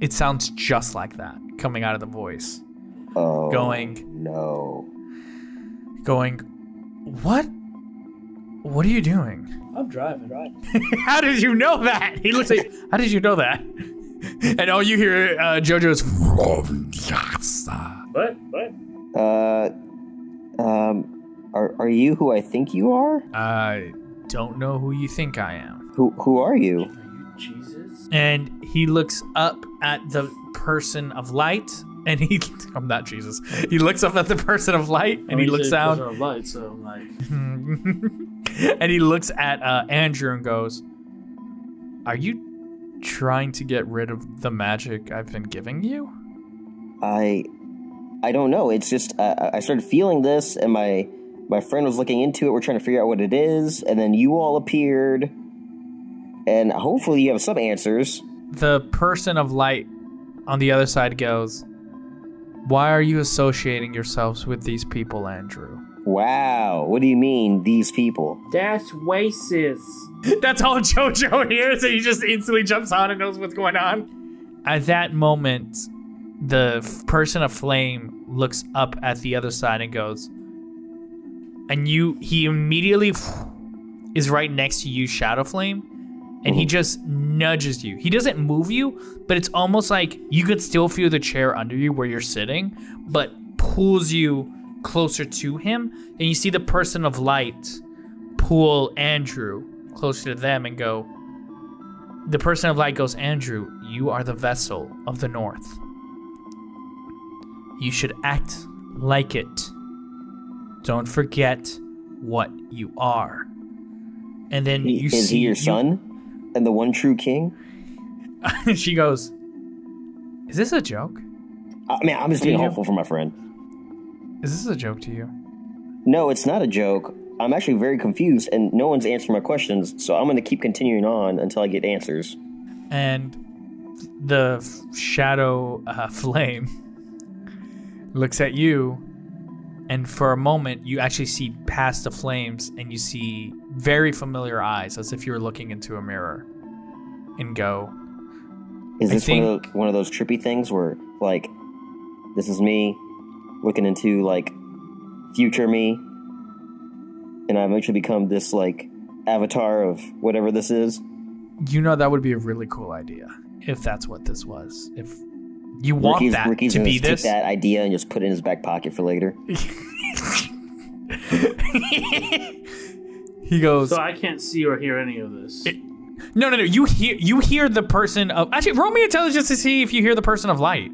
It sounds just like that coming out of the voice. Oh, going no going what what are you doing? I'm driving, driving. How did you know that? He looks like how did you know that? And all you hear uh Jojo's what what uh Um, are are you who I think you are? I don't know who you think I am. Who who are you? Are you Jesus? And he looks up at the person of light, and he I'm not Jesus. He looks up at the person of light, and oh, he, he looks down. Person of light, so I'm like. And he looks at uh, Andrew and goes, "Are you trying to get rid of the magic I've been giving you?" I, I don't know. It's just uh, I started feeling this, and my my friend was looking into it. We're trying to figure out what it is, and then you all appeared, and hopefully you have some answers. The person of light on the other side goes, "Why are you associating yourselves with these people, Andrew?" Wow, what do you mean, these people? That's racist. That's all JoJo hears, and he just instantly jumps on and knows what's going on. At that moment, the f- person of flame looks up at the other side and goes, and you, he immediately f- is right next to you, Shadow Flame, and he just nudges you. He doesn't move you, but it's almost like you could still feel the chair under you where you're sitting, but pulls you closer to him, and you see the person of light pull Andrew closer to them and go, the person of light goes, "Andrew, you are the vessel of the north. You should act like it. Don't forget what you are." And then he, you is see- Is he your you, son? And the one true king? She goes, "Is this a joke?" I mean, I'm just being helpful for my friend. Is this a joke to you? No, it's not a joke. I'm actually very confused, and no one's answering my questions, so I'm going to keep continuing on until I get answers. And the shadow uh, flame looks at you, and for a moment, you actually see past the flames, and you see very familiar eyes, as if you were looking into a mirror, and go, Is this I think, one, of the, one of those trippy things where, like, this is me looking into, like, future me, and I've actually become this, like, avatar of whatever this is? You know, that would be a really cool idea if that's what this was. If you want Ricky's, that Ricky's to be this. Ricky's going to take that idea and just put it in his back pocket for later. He goes, "So I can't see or hear any of this." It, no, no, no. You hear, you hear the person of... Actually, roll me intelligence to see if you hear the person of light.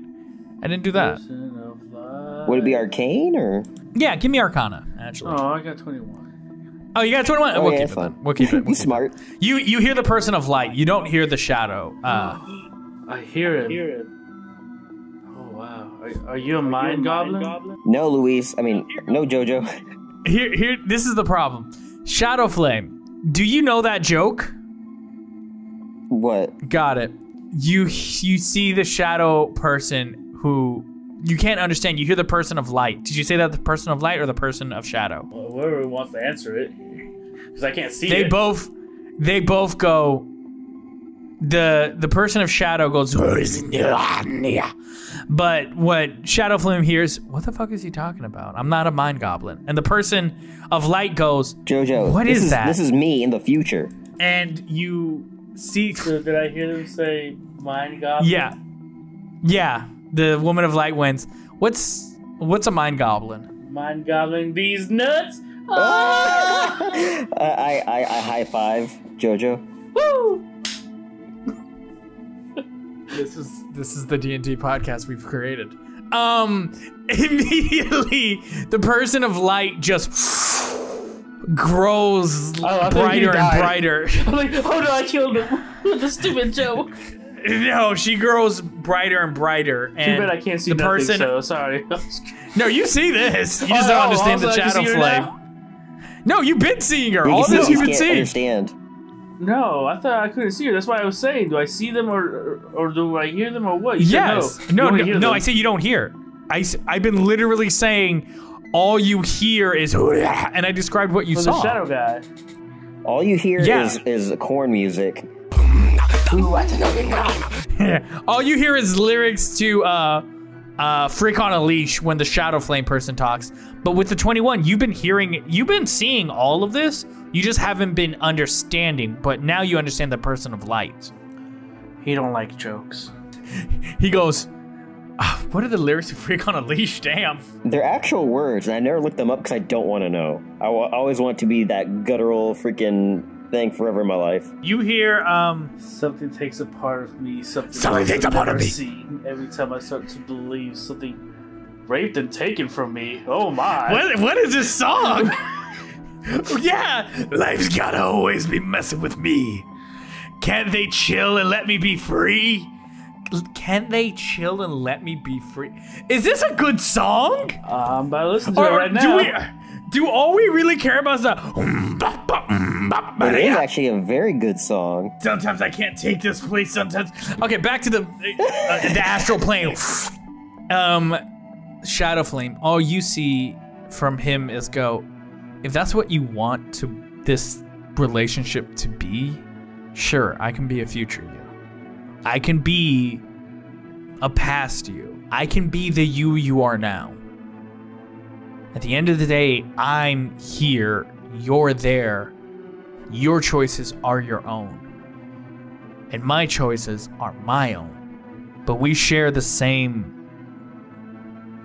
I didn't do that. Person of light. Would it be arcane or... Yeah, give me Arcana, actually. Oh, I got twenty-one. Oh, you got twenty-one? Oh, we'll, yeah, keep it fun. we'll keep it. We'll keep it. He's smart. You you hear the person of light. You don't hear the shadow. Uh, I hear him. I hear it. Oh, wow. Are, are you a mind goblin? goblin? No, Luis. I mean, no, JoJo. Here, here. This is the problem. Shadow Flame, do you know that joke? What? Got it. You, you see the shadow person who... You can't understand. You hear the person of light. Did you say that the person of light or the person of shadow? Well, whoever wants to answer it, because I can't see they it. They both, they both go. The the person of shadow goes, but what Shadow Flame hears, what the fuck is he talking about? I'm not a mind goblin. And the person of light goes, JoJo, what is, is that? This is me in the future. And you see. So did I hear them say mind goblin? Yeah, yeah. The woman of light wins. What's what's a mind goblin? Mind goblin these nuts. Ah! Oh! I, I I high five JoJo. Woo! This is this is the D and D podcast we've created. Um, immediately the person of light just grows oh, brighter and died. brighter. I'm like, oh no, I killed him with a stupid joke. No, she grows brighter and brighter. And too bad I can't see the nothing, person. So sorry. No, you see this. You just oh, don't understand oh, the shadow flame. No, you've been seeing her. All this you've been seeing. Understand? No, I thought I couldn't see her. That's why I was saying, do I see them or or do I hear them or what? You yes. Said no, no, no, no I say you don't hear. I I've been literally saying, all you hear is, and I described what you well, saw. The shadow guy. All you hear yeah. is is corn music. All you hear is lyrics to uh, uh, Freak on a Leash when the Shadow Flame person talks. But with the twenty-one, you've been hearing, you've been seeing all of this. You just haven't been understanding. But now you understand the person of light. He don't like jokes. He goes, What are the lyrics of Freak on a Leash? Damn. They're actual words, and I never looked them up because I don't want to know. I w- always want to be that guttural freaking thing forever in my life. You hear, um, something takes a part of me, something, something takes a part of me. Seen. Every time I start to believe something raped and taken from me. Oh my. What? What is this song? Yeah. Life's gotta always be messing with me. Can't they chill and let me be free? Can they chill and let me be free? Is this a good song? I'm about to listen to or it right do now. We, do all we really care about is the... It is actually a very good song. Sometimes I can't take this place, sometimes... Okay, back to the uh, the astral plane. um, Shadow Flame, all you see from him is go, if that's what you want to this relationship to be, sure, I can be a future you. I can be a past you. I can be the you you are now. At the end of the day, I'm here. You're there. Your choices are your own. And my choices are my own. But we share the same,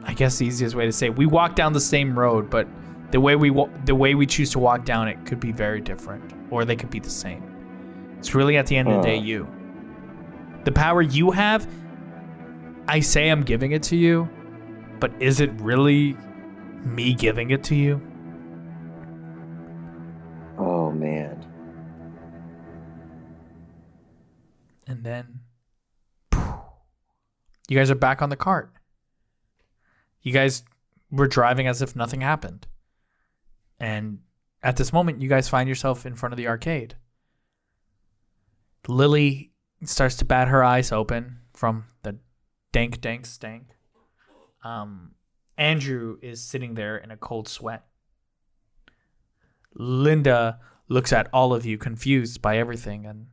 I guess the easiest way to say it, we walk down the same road, but the way we wa- the way we choose to walk down it could be very different, or they could be the same. It's really at the end of the day, you. The power you have, I say I'm giving it to you, but is it really me giving it to you? Oh, man. And then, you guys are back on the cart. You guys were driving as if nothing happened. And at this moment, you guys find yourself in front of the arcade. Lily starts to bat her eyes open from the dank, dank stank. Um, Andrew is sitting there in a cold sweat. Linda looks at all of you, confused by everything. And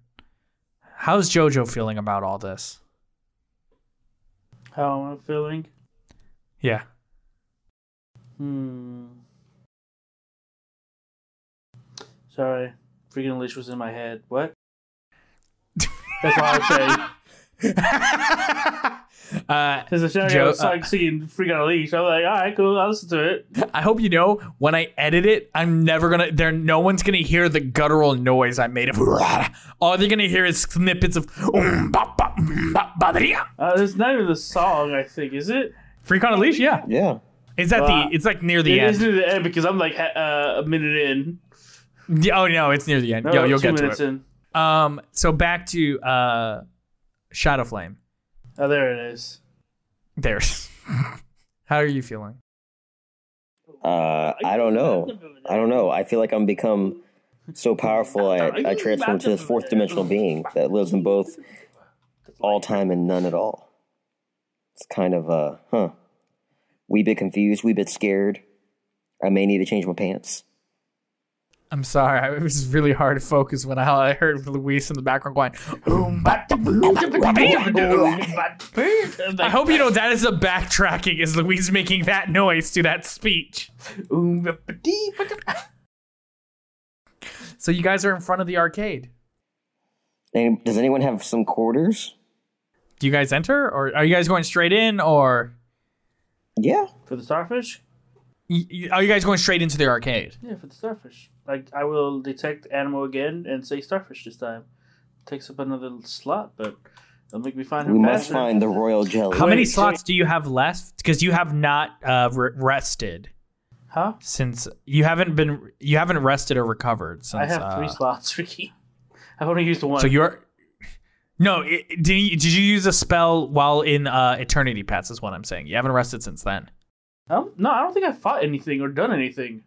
how's JoJo feeling about all this? How am I feeling? Yeah. Hmm. Sorry. Freaking Leash was in my head. What? That's all I'm saying. Because uh, the show Joe, was like uh, singing Freak on a Leash. I'm like, all right, cool, I'll listen to it. I hope you know, when I edit it, I'm never going to, there. no one's going to hear the guttural noise I made of, all they're going to hear is snippets of, uh, it's not even the song, I think, is it? Freak on a Leash, yeah. Yeah. It's at well, the, it's like near the it end. It is near the end because I'm like uh, a minute in. Oh, no, it's near the end. No, Yo, you'll get to it. In. Um, so back to uh, Shadow Flame. Oh, there it is. There's. How are you feeling? Uh, I don't know. I don't know. I feel like I'm become so powerful. I, I transform into this fourth dimensional being that lives in both all time and none at all. It's kind of uh, huh. Wee bit confused. Wee bit scared. I may need to change my pants. I'm sorry, it was really hard to focus when I heard Luis in the background going, I hope you know that is a backtracking, is Luis making that noise to that speech. So you guys are in front of the arcade. Does anyone have some quarters? Do you guys enter, or are you guys going straight in, or? Yeah. For the starfish? Are you guys going straight into the arcade? Yeah, for the starfish. Like, I will detect animal again and say starfish this time. Takes up another slot, but it'll make me find her faster. We must find the royal jelly. How many slots do you have left? Because you have not uh, rested. Huh? Since you haven't been, you haven't rested or recovered. Since, I have three uh, slots, Ricky. I've only used one. So you're. No, it, did you, did you use a spell while in uh, Eternity Pets? Is what I'm saying. You haven't rested since then. Um, no, I don't think I fought anything or done anything.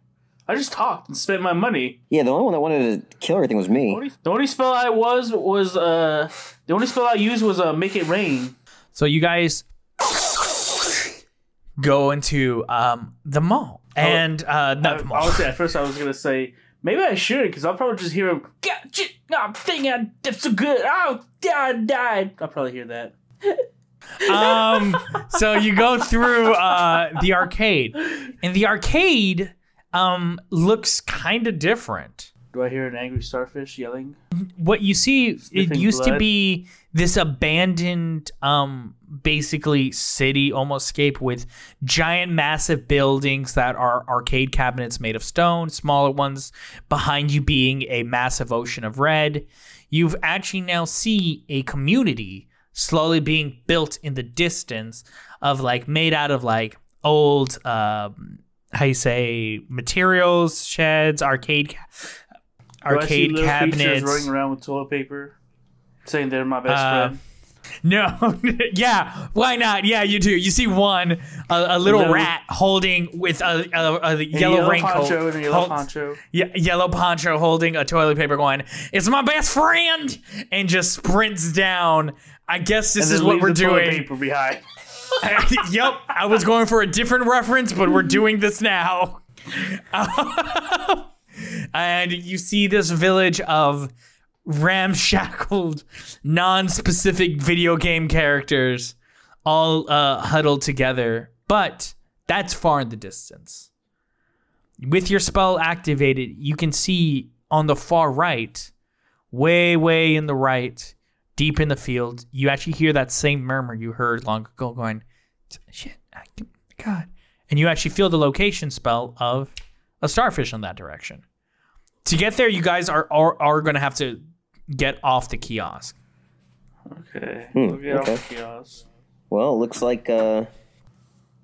I just talked and spent my money. Yeah, the only one that wanted to kill everything was me. The only, the only spell I was was uh, the only spell I used was uh, make it rain. So you guys go into um the mall, and uh, not I, the mall. Honestly, at first I was gonna say maybe I should, because I'll probably just hear him. Gotcha! No, I'm thinking I did so good. Oh, I died. I'll probably hear that. um so you go through uh the arcade, and the arcade um looks kind of different. Do I hear an angry starfish yelling? What you see, sniffing it used blood. To be this abandoned um basically city almost scape with giant massive buildings that are arcade cabinets made of stone, smaller ones behind you being a massive ocean of red. You've actually now see a community slowly being built in the distance of like made out of like old um how you say materials, sheds, arcade ca- arcade Do I see cabinets running around with toilet paper saying they're my best uh, friend. No, yeah, why not? Yeah, you do. You see one, a, a little no. rat holding with a, a, a yellow, yellow raincoat. Poncho and a yellow hold, poncho. Ye- yellow poncho holding a toilet paper going, "It's my best friend," and just sprints down. I guess this and is what we're doing. Paper behind. Yep, I was going for a different reference, but we're doing this now. Uh, and you see this village of ramshackled, non-specific video game characters all uh, huddled together, but that's far in the distance. With your spell activated, you can see on the far right, way, way in the right, deep in the field, you actually hear that same murmur you heard long ago going, "Shit, God." And you actually feel the location spell of a starfish in that direction. To get there, you guys are are, are going to have to get off the kiosk. Okay. Hmm, we'll get okay. off the kiosk. Well, looks like uh...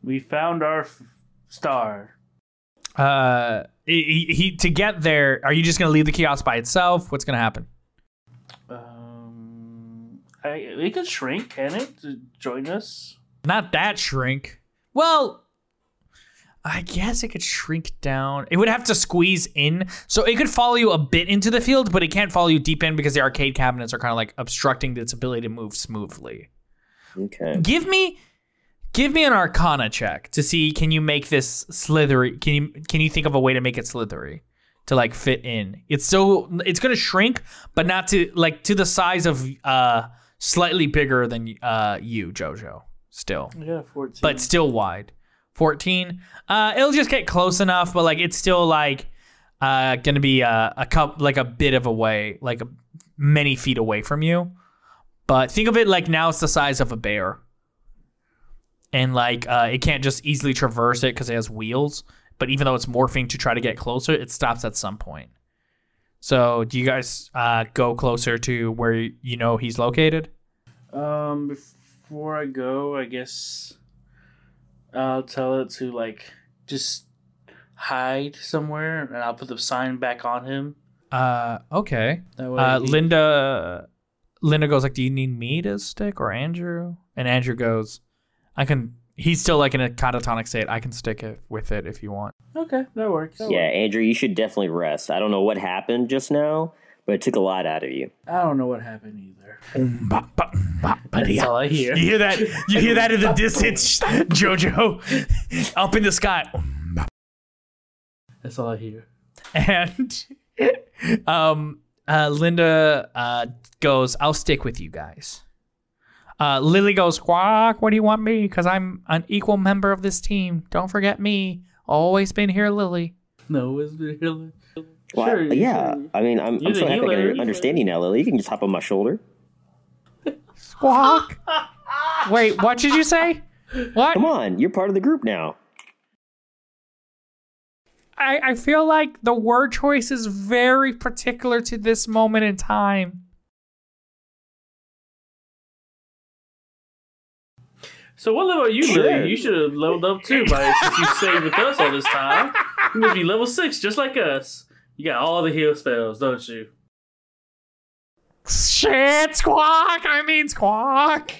we found our f- star. Uh, he, he to get there. Are you just going to leave the kiosk by itself? What's going to happen? Um, I, it could shrink, can it? To join us? Not that shrink. Well, I guess it could shrink down. It would have to squeeze in. So it could follow you a bit into the field, but it can't follow you deep in because the arcade cabinets are kind of like obstructing its ability to move smoothly. Okay. Give me give me an Arcana check to see can you make this slithery. Can you can you think of a way to make it slithery to like fit in? It's so it's going to shrink, but not to like to the size of uh slightly bigger than uh you, Jojo, still. Yeah, fourteen. But still wide. fourteen. Uh, it'll just get close enough, but like it's still like uh, gonna be a, a cup, like a bit of a way, like a, many feet away from you. But think of it like now it's the size of a bear, and like uh, it can't just easily traverse it because it has wheels. But even though it's morphing to try to get closer, it stops at some point. So do you guys uh, go closer to where you know he's located? Um, before I go, I guess I'll tell it to like just hide somewhere, and I'll put the sign back on him. Uh, okay. That way uh, he... Linda, Linda goes like, "Do you need me to stick or Andrew?" And Andrew goes, "I can." He's still like in a catatonic state. "I can stick it with it if you want." Okay, that works. That yeah, works. Andrew, you should definitely rest. I don't know what happened just now, but it took a lot out of you. I don't know what happened either. That's all I hear. You hear that? You hear that in the distance, Jojo, up in the sky. That's all I hear. And um, uh, Linda uh, goes, "I'll stick with you guys." Uh, Lily goes, "Quack, what do you want me? Because I'm an equal member of this team. Don't forget me. Always been here, Lily." No, always been here, Lily. Well, sure, I, yeah, sure. I mean, I'm, I'm so happy I can understand you now, Lily. You can just hop on my shoulder. Squawk! Wait, what did you say? What? Come on, you're part of the group now. I, I feel like the word choice is very particular to this moment in time. So what level are you, Lily? Sure. You should have leveled up too, by since you stayed with us all this time. You must be level six, just like us. You got all the heal spells, don't you? Shit, squawk! I mean, squawk!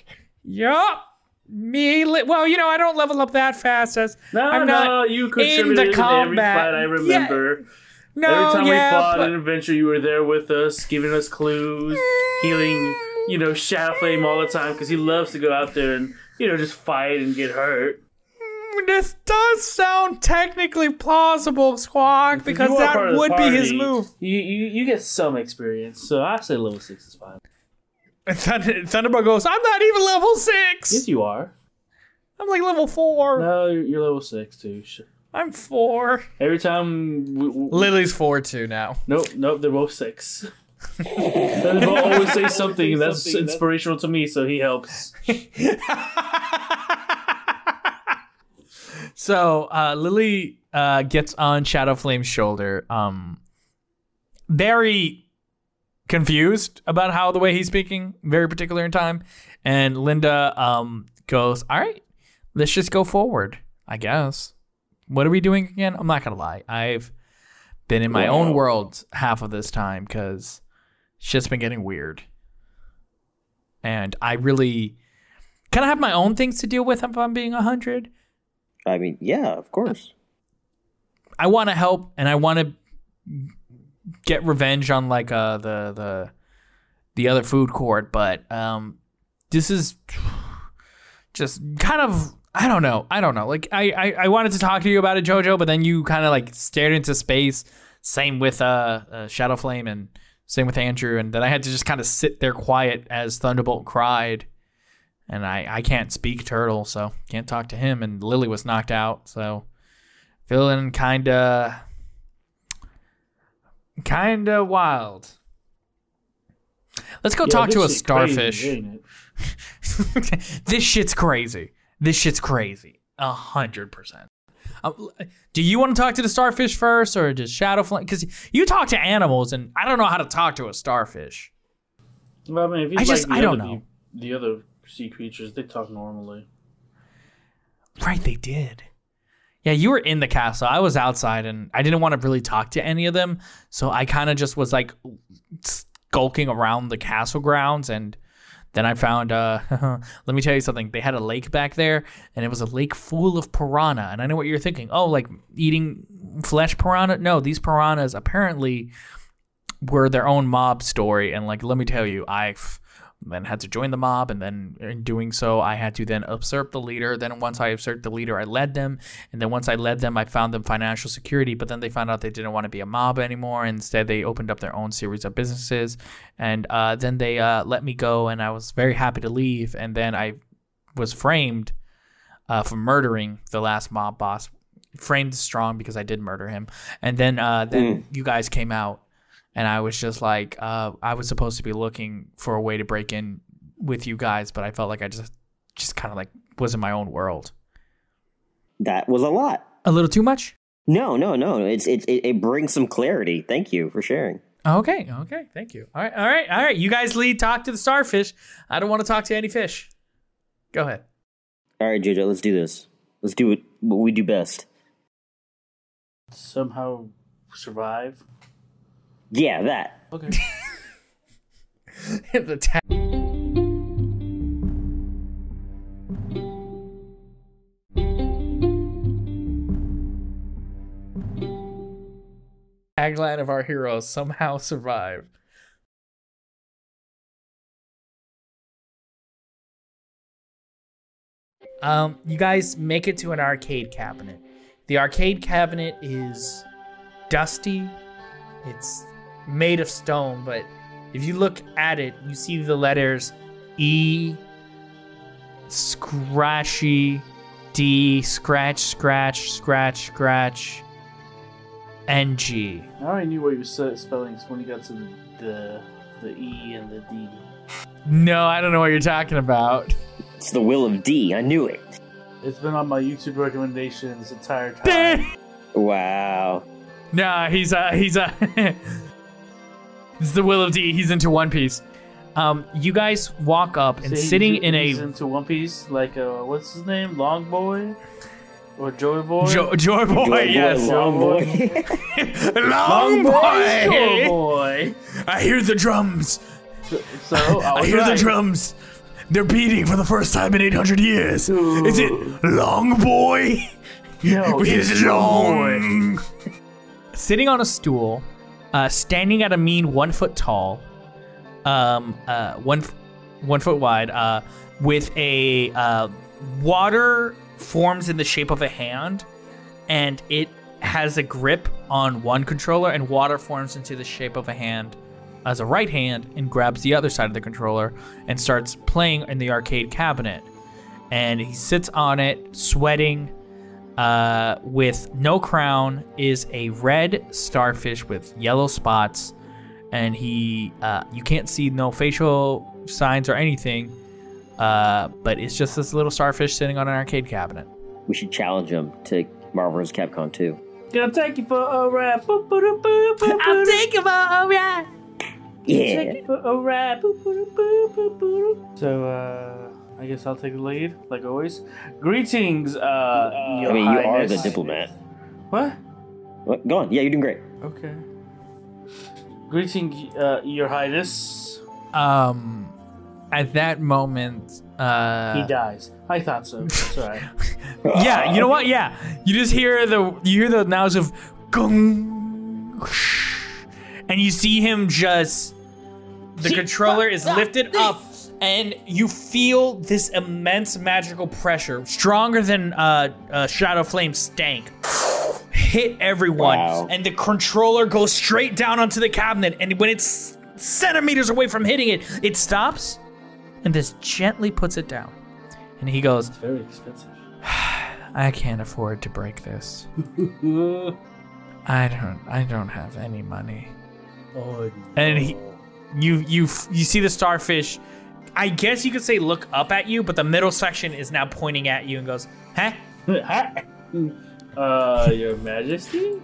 Yup! Me, li- well, you know, I don't level up that fast as no, I'm not no, you contributed in the combat. Every fight I remember. Yeah. No, every time yeah, we fought but... an adventure, you were there with us, giving us clues, healing, you know, Shadow Flame all the time, because he loves to go out there and, you know, just fight and get hurt. This does sound technically plausible, Squawk, because that would party, be his move. You, you you get some experience, so I say level six is fine. Th- Thunderbolt goes, "I'm not even level six." Yes, you are. I'm like level four. No, you're level six too. I'm four. Every time. We, we, Lily's four too now. Nope, nope, they're both six. They'll always say something that's something. inspirational to me, so he helps. So uh, Lily uh, gets on Shadowflame's shoulder, um, very confused about how the way he's speaking, very particular in time. And Linda um, goes, all right, let's just go forward, I guess. What are we doing again? I'm not going to lie. I've been in my wow. own world half of this time because shit's been getting weird. And I really kind of have my own things to deal with if I'm being one hundred. I mean, yeah, of course. I want to help, and I want to get revenge on like uh, the the the other food court, but um, this is just kind of I don't know, I don't know. Like I, I I wanted to talk to you about it, Jojo, but then you kind of like stared into space. Same with uh, uh Shadowflame, and same with Andrew, and then I had to just kind of sit there quiet as Thunderbolt cried. And I, I can't speak Turtle, so can't talk to him. And Lily was knocked out, so feeling kind of, kind of wild. Let's go yeah, talk to a starfish. Crazy, this shit's crazy. This shit's crazy. A hundred percent. Do you want to talk to the starfish first, or just Shadowflame? Because you talk to animals, and I don't know how to talk to a starfish. Well, I mean, if he's I just like I don't other, know the, the other. sea creatures, they talk normally. Right, they did. Yeah, you were in the castle. I was outside, and I didn't want to really talk to any of them, so I kind of just was like skulking around the castle grounds, and then I found, uh, let me tell you something, they had a lake back there, and it was a lake full of piranha, and I know what you're thinking. Oh, like eating flesh piranha? No, these piranhas apparently were their own mob story, and like, let me tell you, I've then had to join the mob, and then in doing so, I had to then usurp the leader. Then once I usurped the leader, I led them. And then once I led them, I found them financial security, but then they found out they didn't want to be a mob anymore. Instead, they opened up their own series of businesses. And uh, then they uh, let me go, and I was very happy to leave. And then I was framed uh, for murdering the last mob boss. Framed strong because I did murder him. And then, uh, then mm. you guys came out. And I was just like, uh, I was supposed to be looking for a way to break in with you guys, but I felt like I just just kind of like was in my own world. That was a lot. A little too much? No, no, no. It's it, it, it brings some clarity. Thank you for sharing. Okay, okay. Thank you. All right, all right, all right. You guys lead, talk to the starfish. I don't want to talk to any fish. Go ahead. All right, Jojo, let's do this. Let's do it, what we do best. Somehow survive. Yeah, that. Okay. the ta- tagline of our heroes, somehow survive. Um, you guys make it to an arcade cabinet. The arcade cabinet is dusty. It's made of stone, but if you look at it, you see the letters E, scratchy, D, scratch, scratch, scratch, scratch, and G. I already knew what you were spelling when you got to the, the the E and the D. No, I don't know what you're talking about. It's the will of D. I knew it. It's been on my YouTube recommendations the entire time. Wow. Nah, he's a, he's a, it's the will of D. He's into One Piece. Um, you guys walk up and See, sitting he's, in he's a. He's into One Piece? Like, uh, what's his name? Long Boy? Or Joy Boy? Jo- Joy Boy, Joy yes. Boy, Long Boy. Long, Long Boy! Joy Boy! I hear the drums. So, so I, I hear right. the drums. They're beating for the first time in eight hundred years. Ooh. Is it Long Boy? No, it's, it's Long Boy. Sitting on a stool, uh, standing at a mean one foot tall, um, uh, one, f- one foot wide, uh, with a uh, water forms in the shape of a hand, and it has a grip on one controller, and water forms into the shape of a hand as a right hand and grabs the other side of the controller and starts playing in the arcade cabinet. And he sits on it, sweating. Uh, with no crown is a red starfish with yellow spots and he uh, you can't see no facial signs or anything, uh, but it's just this little starfish sitting on an arcade cabinet. We should challenge him to Marvel versus Capcom two. I'll take you for a ride. Boop, boop, boop, boop, boop. I'll take you for a ride. Yeah. I'll take you for a ride. Boop, boop, boop, boop, boop. So, uh, I guess I'll take the lead, like always. Greetings, uh, uh your I mean, you highness. Are the diplomat. What? What? Go on. Yeah, you're doing great. Okay. Greetings, uh, your highness. Um, at that moment, uh... he dies. I thought so. That's all right. Yeah, you know what? Yeah. You just hear the, you hear the noise of gong, and you see him just, the controller is lifted up, and you feel this immense magical pressure, stronger than uh, uh, Shadow Flame's stank, hit everyone. Wow. And the controller goes straight down onto the cabinet, and when it's centimeters away from hitting it, it stops, and just gently puts it down. And he goes, it's very expensive. I can't afford to break this. I don't. I don't have any money. Oh, no. And he, you, you, you see the starfish. I guess you could say look up at you, but the middle section is now pointing at you and goes, "Huh? uh, Your Majesty?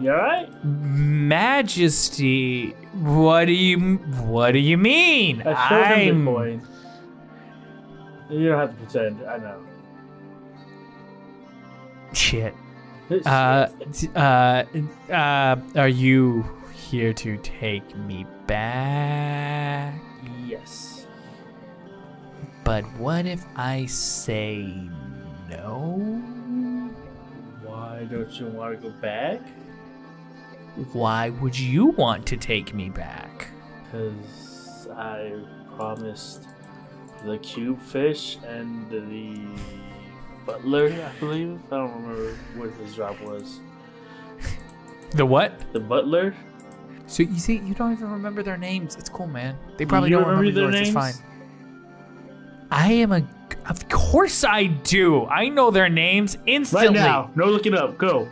You all right? Majesty? What do you? What do you mean? I showed him the coin. You don't have to pretend. I know." Shit. Uh, uh, uh, are you here to take me back? Yes. But what if I say no? Why don't you want to go back? Why would you want to take me back? Because I promised the cube fish and the... Butler, I believe. I don't remember what his job was. The what? The butler. So you see, you don't even remember their names. It's cool, man. They probably do don't remember, remember their yours. Names. It's fine. I am a. Of course I do. I know their names instantly. Right now, no look it up. Go.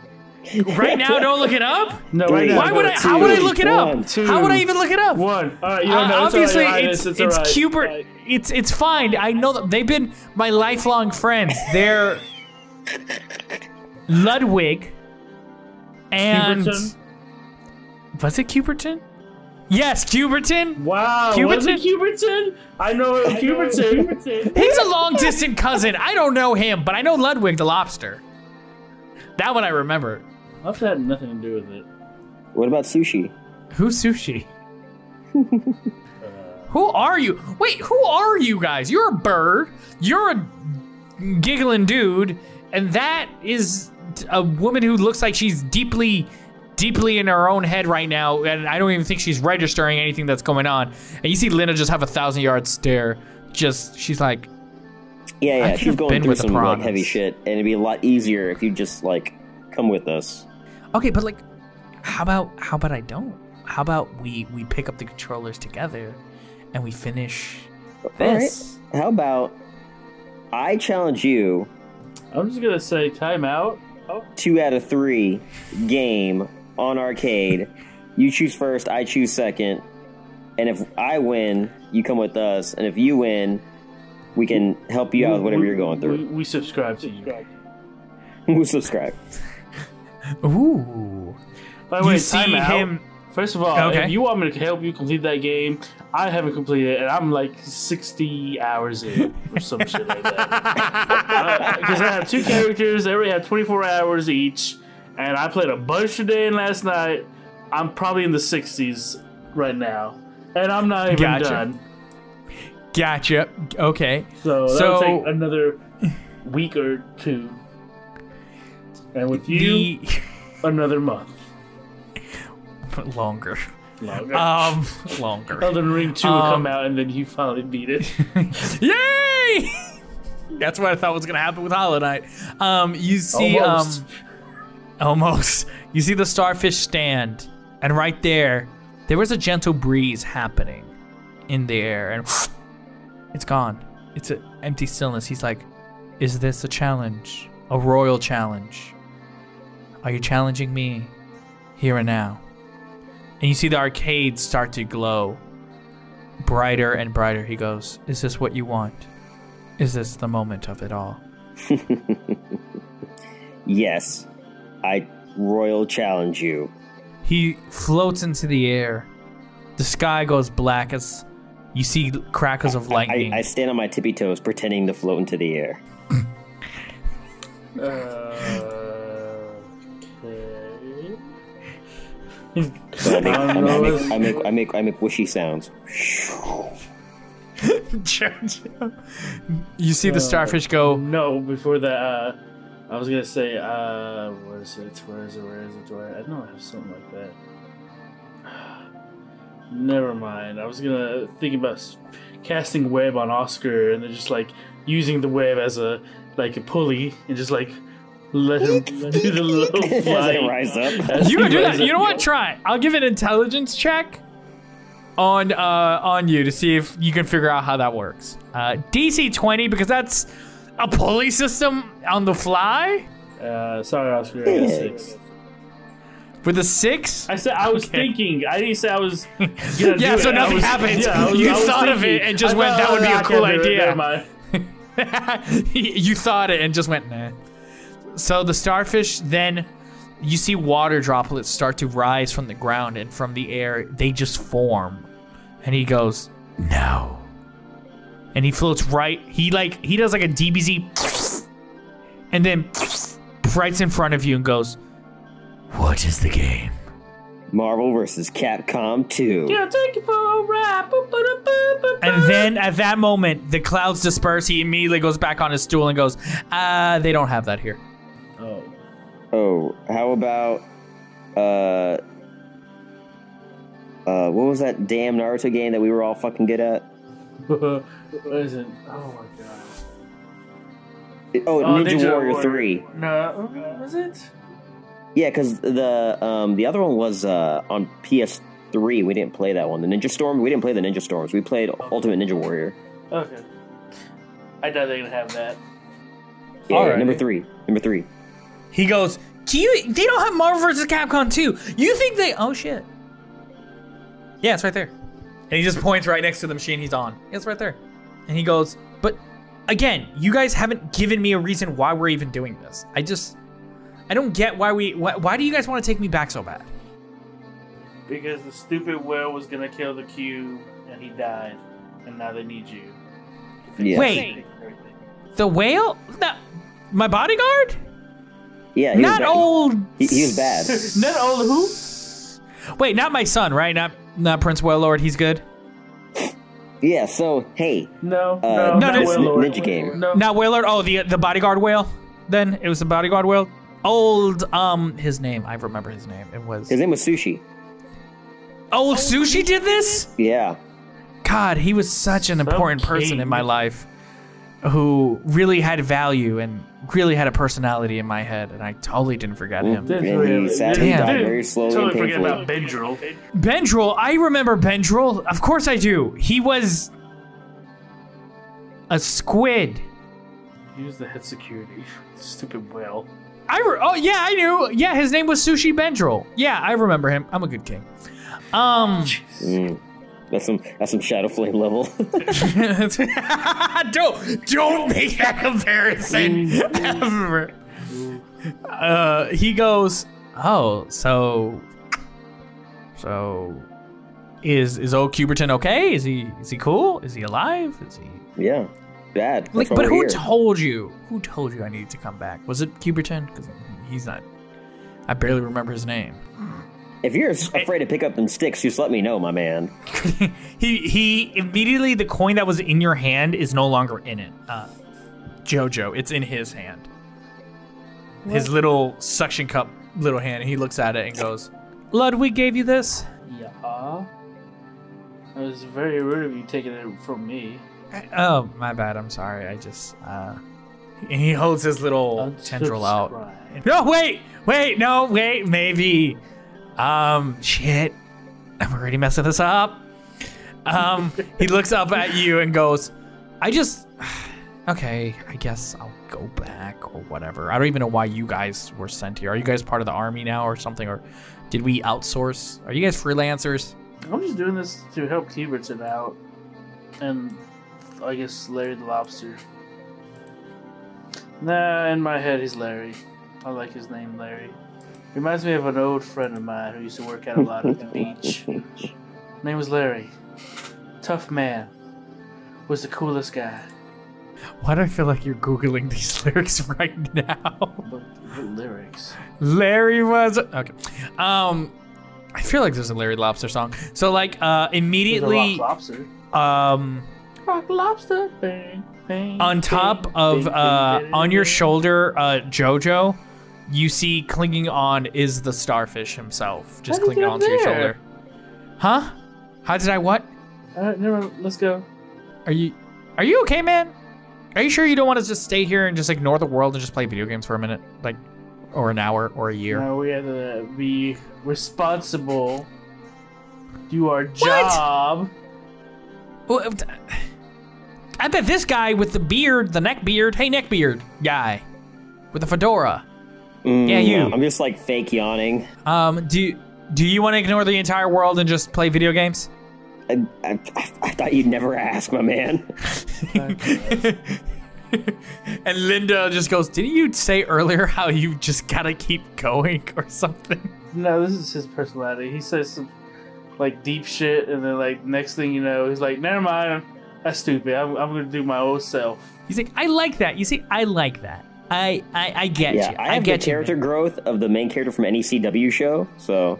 Right now, don't look it up. No, right now. Why would I? Two, how would I look it one, up? Two, how would I even look it up? One. All right, you don't uh, know. Obviously, right, it's it's, it's, it's Cubert. Right. It's it's fine. I know that they've been my lifelong friends. They're Ludwig and Cuberton? Was it Cuberton? Yes, Cuberton. Wow, Cuberton? Was it Cuberton? I know it was Cuberton. He's a long distant cousin. I don't know him, but I know Ludwig the lobster. That one I remember. Lobster had nothing to do with it. What about sushi? Who's sushi? Who are you? Wait, who are you guys? You're a bird. You're a giggling dude. And that is a woman who looks like she's deeply, deeply in her own head right now. And I don't even think she's registering anything that's going on. And you see Linda just have a thousand yard stare. Just, she's like, yeah, yeah, she's going through some like, heavy shit. And it'd be a lot easier if you just like, come with us. Okay, but like, how about, how about I don't? How about we, we pick up the controllers together? And we finish this. All right. How about I challenge you? I'm just gonna say timeout. Oh. Two out of three game on arcade. You choose first, I choose second. And if I win, you come with us. And if you win, we can help you we, out with whatever we, you're going through. We, we subscribe to you. We subscribe. Ooh. By the way, timeout. Him- First of all, okay. If you want me to help you complete that game, I haven't completed it, and I'm like sixty hours in or some shit like that. Because uh, I have two characters, they already have twenty-four hours each, and I played a bunch today and last night. I'm probably in the sixties right now, and I'm not even gotcha. done. Gotcha. Okay. So that'll so, take another week or two, and with you, the... another month. Longer, longer, um, longer. Elden Ring two um, will come out, and then you finally beat it. Yay! That's what I thought was gonna happen with Hollow Knight. Um, you see, almost. um, almost. You see the starfish stand, and right there, there was a gentle breeze happening in the air, and it's gone. It's an empty stillness. He's like, "Is this a challenge? A royal challenge? Are you challenging me here and now?" And you see the arcade start to glow brighter and brighter. He goes, is this what you want? Is this the moment of it all? Yes, I royal challenge you. He floats into the air. The sky goes black as you see crackles of lightning. I, I, I stand on my tippy toes pretending to float into the air. uh, okay. So I, make, I, I, make, I make I make I make wishy sounds. You see the starfish go. Uh, no, before that, uh, I was gonna say, uh, what is it? Where is it? Where is it? Where is it? I know I have something like that. Never mind. I was gonna think about casting web on Oscar and then just like using the web as a like a pulley and just like let him do the little fly. Rise up. You do that. You know what? Try. I'll give an intelligence check on uh on you to see if you can figure out how that works. Uh, D C twenty, because that's a pulley system on the fly. Uh, sorry, Oscar. I got six. With a six? I said I was okay. thinking. I didn't say I was. Yeah, so it. nothing was, happens. Yeah, was, you thought thinking. of it and just I went. Thought, that would be a cool idea. You thought it and just went. Nah. So the starfish then, you see water droplets start to rise from the ground and from the air. They just form, and he goes no, and he floats right. He like he does like a D B Z, and then right in front of you and goes. What is the game? Marvel versus Capcom two. Yeah, take it for a ride. Boop, boop, boop, boop, boop. And then at that moment, the clouds disperse. He immediately goes back on his stool and goes, "Ah, uh, they don't have that here." Oh. Oh, how about uh, uh, what was that damn Naruto game that we were all fucking good at? What is it? Oh my god. It, oh, oh, Ninja, Ninja Warrior, Warrior three. No, was it? Yeah, because the um, the other one was uh, on P S three. We didn't play that one. The Ninja Storm, we didn't play the Ninja Storms. We played okay. Ultimate Ninja Warrior. Okay. I thought they were going to have that. Yeah, all right. number three. Number three. He goes, "Do you? They don't have Marvel versus Capcom two. You think they... Oh, shit. Yeah, it's right there." And he just points right next to the machine he's on. Yeah, it's right there. And he goes, "But, again, you guys haven't given me a reason why we're even doing this. I just... I don't get why we. Why, why do you guys want to take me back so bad?" Because the stupid whale was gonna kill the cube, and he died, and now they need you. Yeah. Wait, the whale? No, my bodyguard? Yeah, he not was old. He, he was bad. Not old who? Wait, not my son, right? Not not Prince Whale Lord. He's good. Yeah. So hey. No. Uh, no. Not this whale Lord. Ninja game. No. Not Whale Lord. Oh, the the bodyguard whale. Then it was the bodyguard whale. Old, um, his name. I remember his name. It was... His name was Sushi. Old Sushi did this? Yeah. God, he was such an important person in my life who really had value and really had a personality in my head, and I totally didn't forget him. He sat and died very slowly. Totally forget about Bendril. Bendril? I remember Bendril. Of course I do. He was... a squid. He was the head security. Stupid whale. I re oh yeah, I knew. Yeah, his name was Sushi Bendril. Yeah, I remember him. I'm a good king. Um, mm, that's some that's some Shadow Flame level. don't don't make that comparison ever. Uh, he goes, "Oh, so so is is old Cuberton okay? Is he is he cool? Is he alive? Is he yeah?" Bad. That's like, but who here. told you? Who told you I needed to come back? Was it Cuberton? Because he's not. I barely remember his name. If you're afraid it, to pick up them sticks, just let me know, my man. he he immediately the coin that was in your hand is no longer in it. Uh, Jojo, it's in his hand. What? His little suction cup, little hand. And he looks at it and goes, "Ludwig gave you this?" Yeah. It was very rude of you taking it from me. Oh, my bad. I'm sorry. I just, uh... And he holds his little tendril out. No, wait! Wait, no, wait, maybe. Um, shit. I'm already messing this up. Um, he looks up at you and goes, I just... okay, I guess I'll go back or whatever. I don't even know why you guys were sent here. Are you guys part of the army now or something? Or did we outsource? Are you guys freelancers? I'm just doing this to help Keberton out. And I guess Larry the Lobster. Nah, in my head he's Larry. I like his name, Larry. Reminds me of an old friend of mine who used to work out a lot at the beach. His name was Larry. Tough man. Was the coolest guy. Why do I feel like you're Googling these lyrics right now? What, what lyrics? Larry was... Okay. Um, I feel like there's a Larry Lobster song. So, like, uh, immediately... Rock Lobster. Um, Rock Lobster. Bang, bang, on top bang, of... Bang, uh, bang, on your shoulder, uh, Jojo, you see clinging on is the starfish himself. Just clinging onto your shoulder. Huh? How did I what? Alright, never mind. Let's go. Are you... Are you okay, man? Are you sure you don't want to just stay here and just ignore the world and just play video games for a minute? Like, or an hour or a year? No, we have to be responsible. Do our job. Well, I bet this guy with the beard, the neck beard, hey, neck beard guy with the fedora. Mm, yeah, you. I'm just like fake yawning. Um, do, do you want to ignore the entire world and just play video games? I, I, I thought you'd never ask, my man. And Linda just goes, didn't you say earlier how you just gotta keep going or something? No, this is his personality. He says some like deep shit and then like next thing you know, he's like, never mind, that's stupid. I'm, I'm gonna do my old self. He's like, I like that. You see, I like that. I, I, I get yeah, you. I, I have get the character you, growth of the main character from any C W show, so...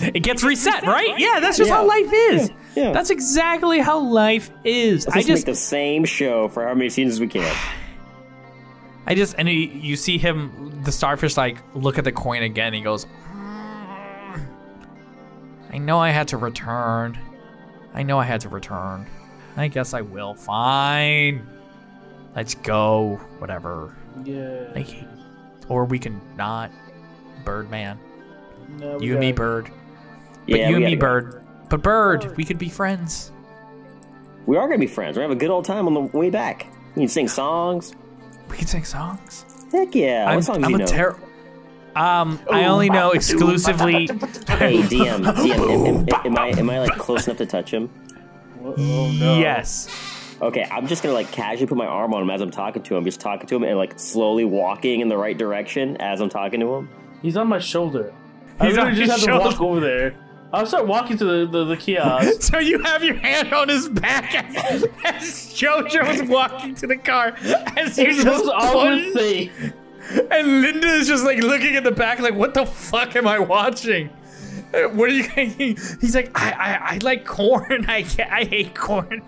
It gets reset, right? right? Yeah, that's just yeah. how life is. Yeah. Yeah. That's exactly how life is. Let's I just make the same show for how many seasons as we can. I just and he, you see him, the starfish, like look at the coin again. He goes, "I know I had to return. I know I had to return. I guess I will. Fine. Let's go. Whatever. Yeah. Like, or we can not, Birdman." No, you and me, Bird. But yeah, you and me, Bird. Go. But Bird, Bird, we could be friends. We are going to be friends. We're going to have a good old time on the way back. We can sing songs. We can sing songs? Heck yeah. I'm, what songs I'm do you know? Um, ooh, I only know exclusively... Hey, D M. D M, am, am, I, am I, like, close enough to touch him? Oh, no. Yes. Okay, I'm just going to, like, casually put my arm on him as I'm talking to him. Just talking to him and, like, slowly walking in the right direction as I'm talking to him. He's on my shoulder. I literally just have shoulder. to walk over there. I'll start walking to the, the, the kiosk. So you have your hand on his back as, as Jojo is walking to the car. As you just always see. And Linda is just like looking at the back like, what the fuck am I watching? What are you thinking? He's like, I, I, I like corn. I, I hate corn.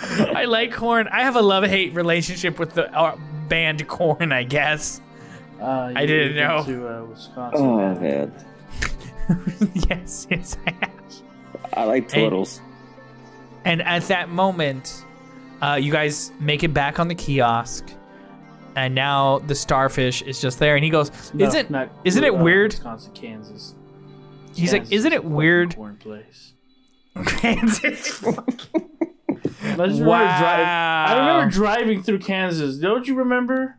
I like corn. I have a love-hate relationship with the uh, band Corn, I guess. Uh, I didn't know. To, uh, Wisconsin, oh, man. yes, yes, I have. I like turtles. And, and at that moment, uh, you guys make it back on the kiosk, and now the starfish is just there, and he goes, no, "Isn't not, isn't it uh, weird?" Wisconsin, Kansas. He's Kansas like, "Isn't it weird?" Corn place. Kansas. I just wow. I remember driving through Kansas. Don't you remember?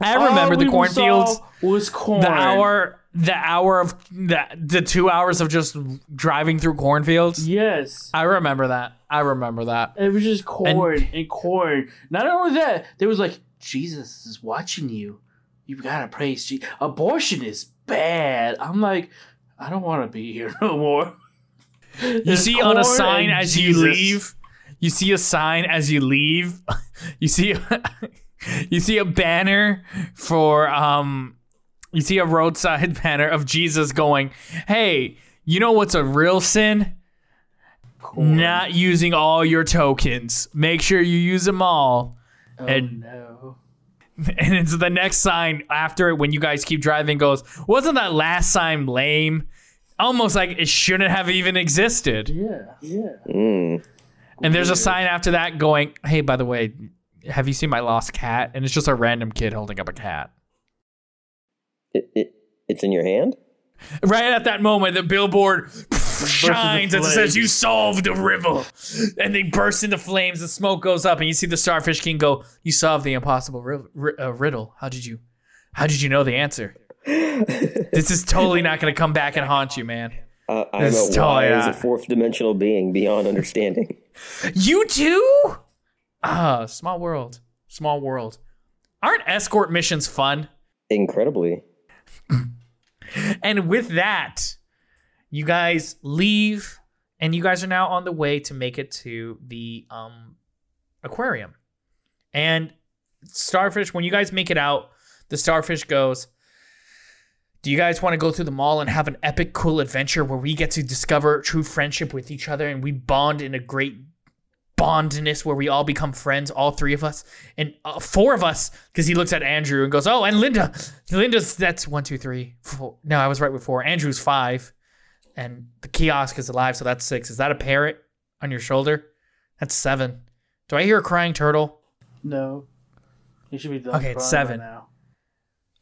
I remember All the cornfields. Was corn. The hour, the hour of the the two hours of just driving through cornfields. Yes, I remember that. I remember that. It was just corn and, and corn. Not only that, there was like Jesus is watching you. You gotta praise Jesus. Abortion is bad. I'm like, I don't want to be here no more. You see on a sign as Jesus. you leave. You see a sign as you leave. You see. You see a banner for, um, you see a roadside banner of Jesus going, hey, you know what's a real sin? Cool. Not using all your tokens. Make sure you use them all. Oh, and, no. And it's the next sign after it when you guys keep driving goes, wasn't that last sign lame? Almost like it shouldn't have even existed. Yeah, yeah. Mm. And there's a sign after that going, hey, by the way, have you seen my lost cat? And it's just a random kid holding up a cat. It, it, it's in your hand? Right at that moment, the billboard shines and says, "You solved the riddle." And they burst into flames and smoke goes up. And you see the Starfish King go, "You solved the impossible riddle. How did you, how did you know the answer?" This is totally not going to come back and haunt you, man. Uh, I'm a wise, a fourth dimensional being beyond understanding. You too? Ah, small world. Small world. Aren't escort missions fun? Incredibly. And with that, you guys leave, and you guys are now on the way to make it to the um, aquarium. And Starfish, when you guys make it out, the Starfish goes, "Do you guys want to go through the mall and have an epic, cool adventure where we get to discover true friendship with each other and we bond in a great bondness where we all become friends, all three of us and uh, four of us?" Because he looks at Andrew and goes, "Oh, and Linda, Linda's that's one, two, three, four. No, I was right before. Andrew's five, and the kiosk is alive, so that's six. Is that a parrot on your shoulder? That's seven. Do I hear a crying turtle? No, he should be done. Okay, it's seven right now.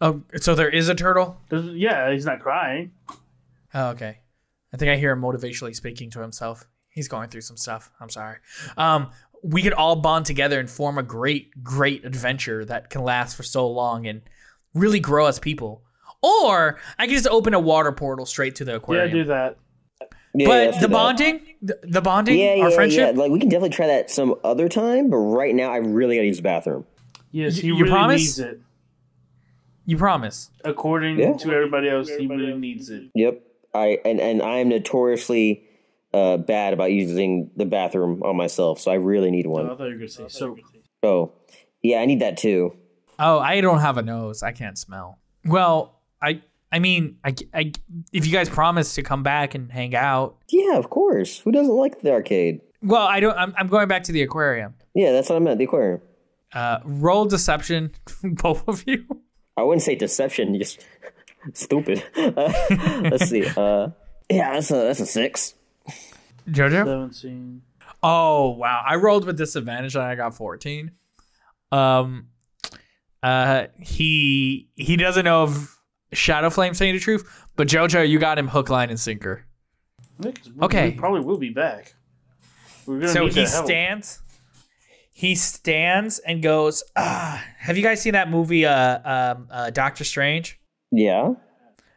Oh, so there is a turtle? There's, yeah, he's not crying. Oh, okay. I think I hear him motivationally speaking to himself. He's going through some stuff. I'm sorry. Um, we could all bond together and form a great, great adventure that can last for so long and really grow as people. Or I could just open a water portal straight to the aquarium. Yeah, do that. Yeah, but yeah, the bonding, the, the bonding, yeah, yeah, our friendship. Yeah. Like, we can definitely try that some other time, but right now I really got to use the bathroom. Yes, he you really promise? Needs it. You promise? According yeah. to everybody else, he really needs it. Yep. I and, and I am notoriously uh, bad about using the bathroom on myself, so I really need one. Oh, I thought you were going to say soap. Oh, yeah, I need that too. Oh, I don't have a nose. I can't smell. Well, I I mean, I, I, if you guys promise to come back and hang out. Yeah, of course. Who doesn't like the arcade? Well, I don't. I'm, I'm going back to the aquarium. Yeah, that's what I meant, the aquarium. Uh, roll deception, both of you. I wouldn't say deception, just stupid. Uh, let's see. Uh, yeah, that's a that's a six. Jojo? seventeen. Oh wow! I rolled with disadvantage and I got fourteen. Um, uh, he he doesn't know of Shadow Flame saying the truth, but Jojo, you got him hook, line, and sinker. Okay, we probably will be back. We're gonna so need he to stands. He stands and goes, ah, have you guys seen that movie, uh, um, uh, Doctor Strange? Yeah.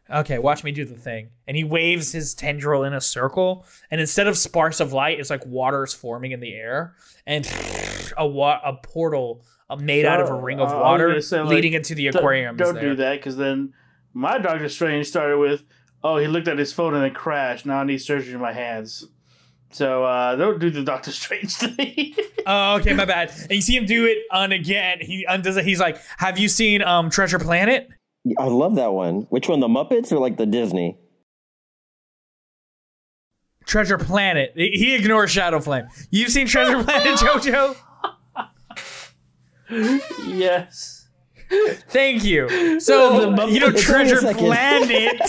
Okay, watch me do the thing. And he waves his tendril in a circle. And instead of sparks of light, it's like water is forming in the air. And a, wa- a portal made so, out of a ring of uh, water say, like, leading into the aquarium. Don't, don't do that, because then my Doctor Strange started with, oh, he looked at his phone and it crashed. Now I need surgery in my hands. So uh, don't do the Doctor Strange thing. Oh, okay, my bad. And you see him do it on again. He undoes it. He's like, have you seen um, Treasure Planet? I love that one. Which one, the Muppets or like the Disney? Treasure Planet. He ignores Shadow Flame. You've seen Treasure Planet, Jojo? Yes. Thank you. So, the you know, Treasure Planet,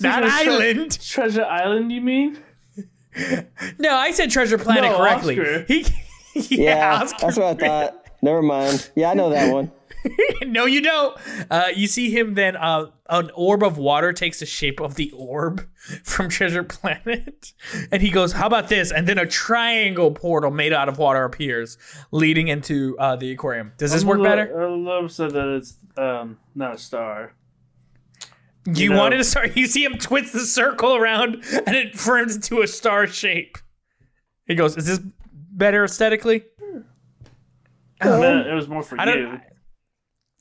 not Island. Tre- Treasure Island, you mean? No, I said Treasure Planet no, correctly. He, yeah, yeah that's what I thought. Never mind. Yeah, I know that one. No, you don't. Uh, you see him then. Uh, an orb of water takes the shape of the orb from Treasure Planet. And he goes, how about this? And then a triangle portal made out of water appears, leading into uh, the aquarium. Does this I'm work lo- better? I love so that it's um, not a star. You, you know, wanted to start. You see him twist the circle around, and it forms into a star shape. He goes, "Is this better aesthetically?" Um, it was more for you.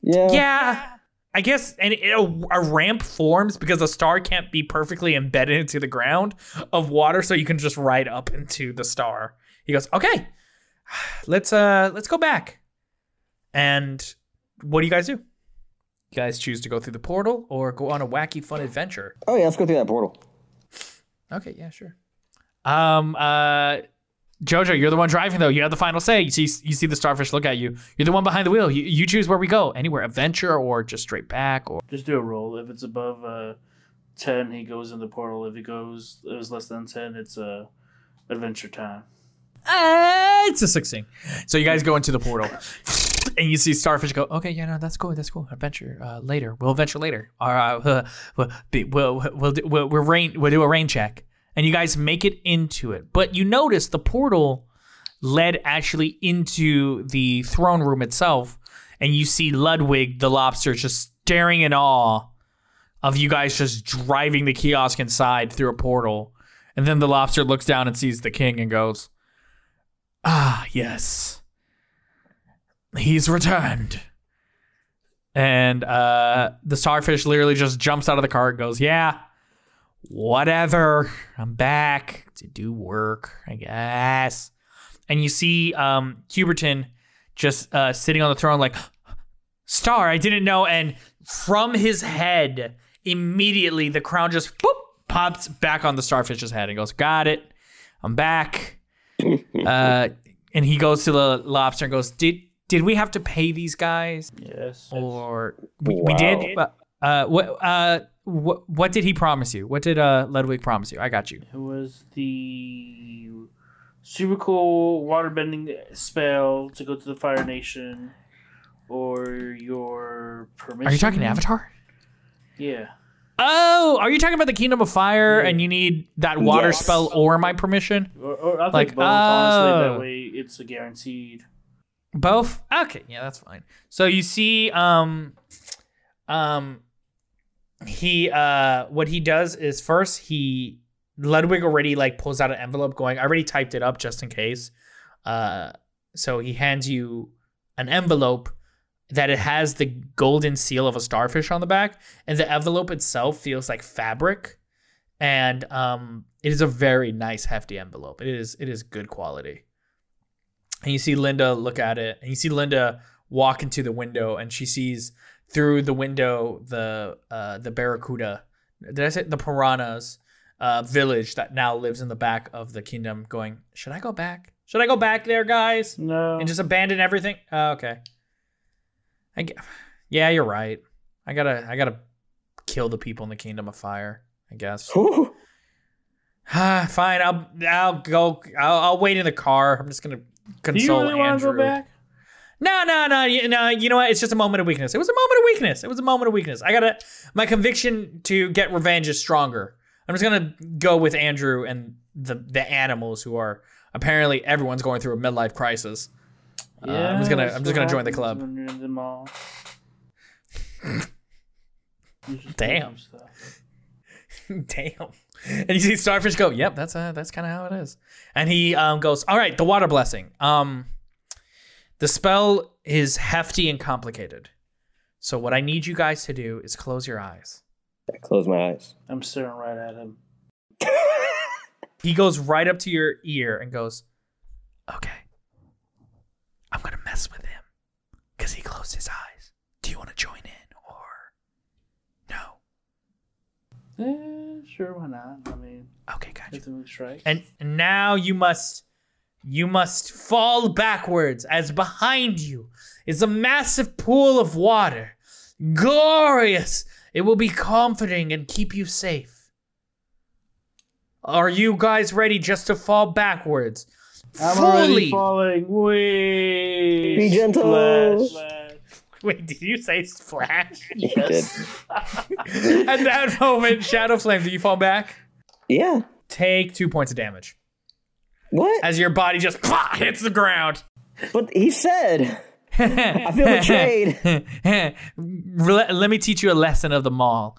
Yeah. Yeah, I guess. And it, a, a ramp forms because a star can't be perfectly embedded into the ground of water, so you can just ride up into the star. He goes, "Okay, let's uh, let's go back." And what do you guys do? You guys choose to go through the portal or go on a wacky fun adventure? Oh yeah, let's go through that portal. Okay, yeah, sure. Um, uh, Jojo, you're the one driving though. You have the final say. You see, you see the starfish look at you. You're the one behind the wheel. You, you choose where we go. Anywhere, adventure or just straight back or just do a roll. If it's above uh, ten, he goes in the portal. If it goes, if it's less than ten, it's uh, adventure time. Uh, it's a sixteen. So you guys go into the portal. And you see Starfish go, okay, yeah, no, that's cool, that's cool. Adventure uh, later. We'll venture later. All right, uh, we'll, be, we'll, we'll, do, we'll, we'll, rain, we'll do a rain check. and you guys make it into it. But you notice the portal led actually into the throne room itself, and you see Ludwig the lobster just staring in awe of you guys just driving the kiosk inside through a portal. And then the lobster looks down and sees the king and goes, "Ah, yes. He's returned." And uh, the starfish literally just jumps out of the cart and goes, "Yeah, whatever. I'm back to do work, I guess." And you see um, Huberton just uh, sitting on the throne like, "Star, I didn't know." And from his head, immediately the crown just boop, pops back on the starfish's head and goes, "Got it. I'm back." uh, and he goes to the lobster and goes, Did Did we have to pay these guys?" "Yes." "Or we, wow. we did. Uh, uh, what? Uh, what? What did he promise you? What did uh, Ludwig promise you? I got you." "It was the super cool waterbending spell to go to the Fire Nation, or your permission." "Are you talking Avatar?" "Yeah." "Oh, are you talking about the Kingdom of Fire, yeah. and you need that water yes. spell or my permission?" Or, or I think like, both, oh. honestly, that way it's a guaranteed. "Both? Okay, yeah, that's fine." So you see, um, um, he, uh, what he does is first he, Ludwig already like pulls out an envelope going, "I already typed it up just in case." Uh, so he hands you an envelope that it has the golden seal of a starfish on the back, and the envelope itself feels like fabric. And, um, it is a very nice hefty envelope. It is, it is good quality. And you see Linda look at it, and you see Linda walk into the window, and she sees through the window the uh, the barracuda, did I say the piranhas uh, village that now lives in the back of the kingdom, going, "Should I go back? Should I go back there, guys? No. And just abandon everything?" Oh, okay. I get, yeah, you're right. I gotta, I gotta kill the people in the Kingdom of Fire, I guess." "Fine, I'll, I'll go. I'll, I'll wait in the car. I'm just gonna." Do you really want to go back? No, no, no, no. You know what? It's just a moment of weakness. It was a moment of weakness. It was a moment of weakness. I gotta. My conviction to get revenge is stronger. I'm just gonna go with Andrew and the the animals who are apparently everyone's going through a midlife crisis. Yeah, uh, I'm just gonna. I'm just gonna join the club. Them all. Damn. Damn. And you see starfish go, "Yep, that's uh, that's kind of how it is." And he um, goes, "All right, the water blessing. Um, the spell is hefty and complicated. So what I need you guys to do is close your eyes." I close my eyes. I'm staring right at him. He goes right up to your ear and goes, "Okay, I'm going to mess with him because he closed his eyes. Do you want to join in? Eh, sure, why not? I mean, okay, gotcha. And now you must, you must fall backwards as behind you is a massive pool of water. Glorious! It will be comforting and keep you safe. Are you guys ready just to fall backwards? I'm Fully. already falling. Wait. Be gentle. Splash. Wait, did you say splash? Yes. At that moment, Shadow Flame, do you fall back? Yeah. Take two points of damage. What? As your body just pop, hits the ground. But he said, I feel betrayed. Let me teach you a lesson of them all.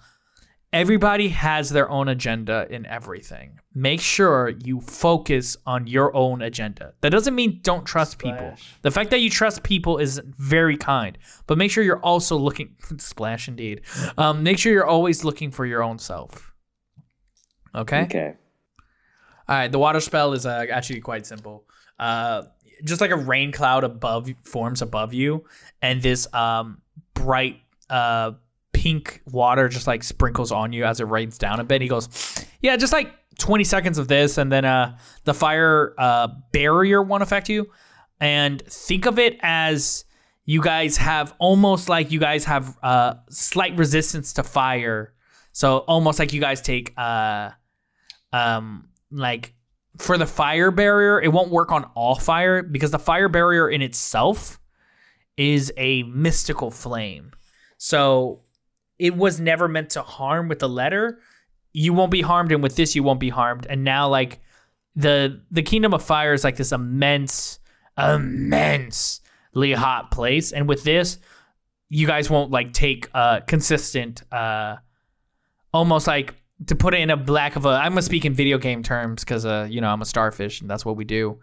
Everybody has their own agenda in everything. Make sure you focus on your own agenda. That doesn't mean don't trust splash. people. The fact that you trust people is very kind, but make sure you're also looking, splash indeed. Um, make sure you're always looking for your own self. Okay? Okay. All right, the water spell is uh, actually quite simple. Uh, just like a rain cloud above forms above you, and this um, bright, uh, pink water just like sprinkles on you as it rains down a bit. He goes, "Yeah, just like twenty seconds of this, and then uh the fire uh barrier won't affect you." And think of it as you guys have almost like you guys have uh slight resistance to fire, so almost like you guys take uh um like for the fire barrier, it won't work on all fire because the fire barrier in itself is a mystical flame, so it was never meant to harm with the letter. you won't be harmed, and with this you won't be harmed. And now, like, the the Kingdom of Fire is like this immense, immensely hot place, and with this, you guys won't like take uh consistent, uh, almost like, to put it in a black of a, I'm gonna speak in video game terms because uh you know I'm a starfish and that's what we do.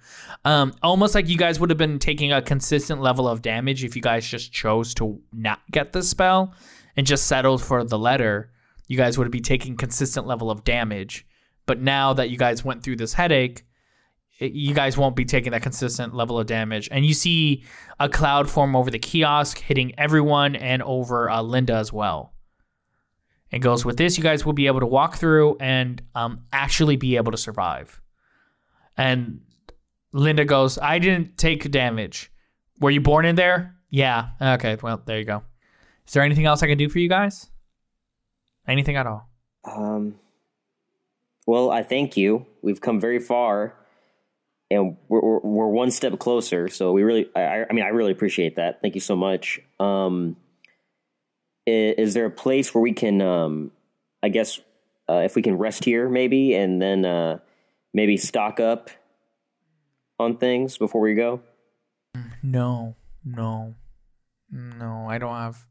Um, almost like you guys would have been taking a consistent level of damage if you guys just chose to not get the spell and just settled for the letter. You guys would be taking consistent level of damage, but now that you guys went through this headache, it, you guys won't be taking that consistent level of damage. And you see a cloud form over the kiosk, hitting everyone and over uh, Linda as well. It goes, with this, you guys will be able to walk through and um, actually be able to survive. And Linda goes, I didn't take damage. Were you born in there? Yeah. Okay, well, there you go. Is there anything else I can do for you guys? Anything at all? Um, well, I thank you. We've come very far, and we're, we're, we're one step closer. So we really, I, I mean, I really appreciate that. Thank you so much. Um, is, is there a place where we can, um, I guess, uh, if we can rest here maybe, and then uh, maybe stock up on things before we go? No, no, no, I don't have...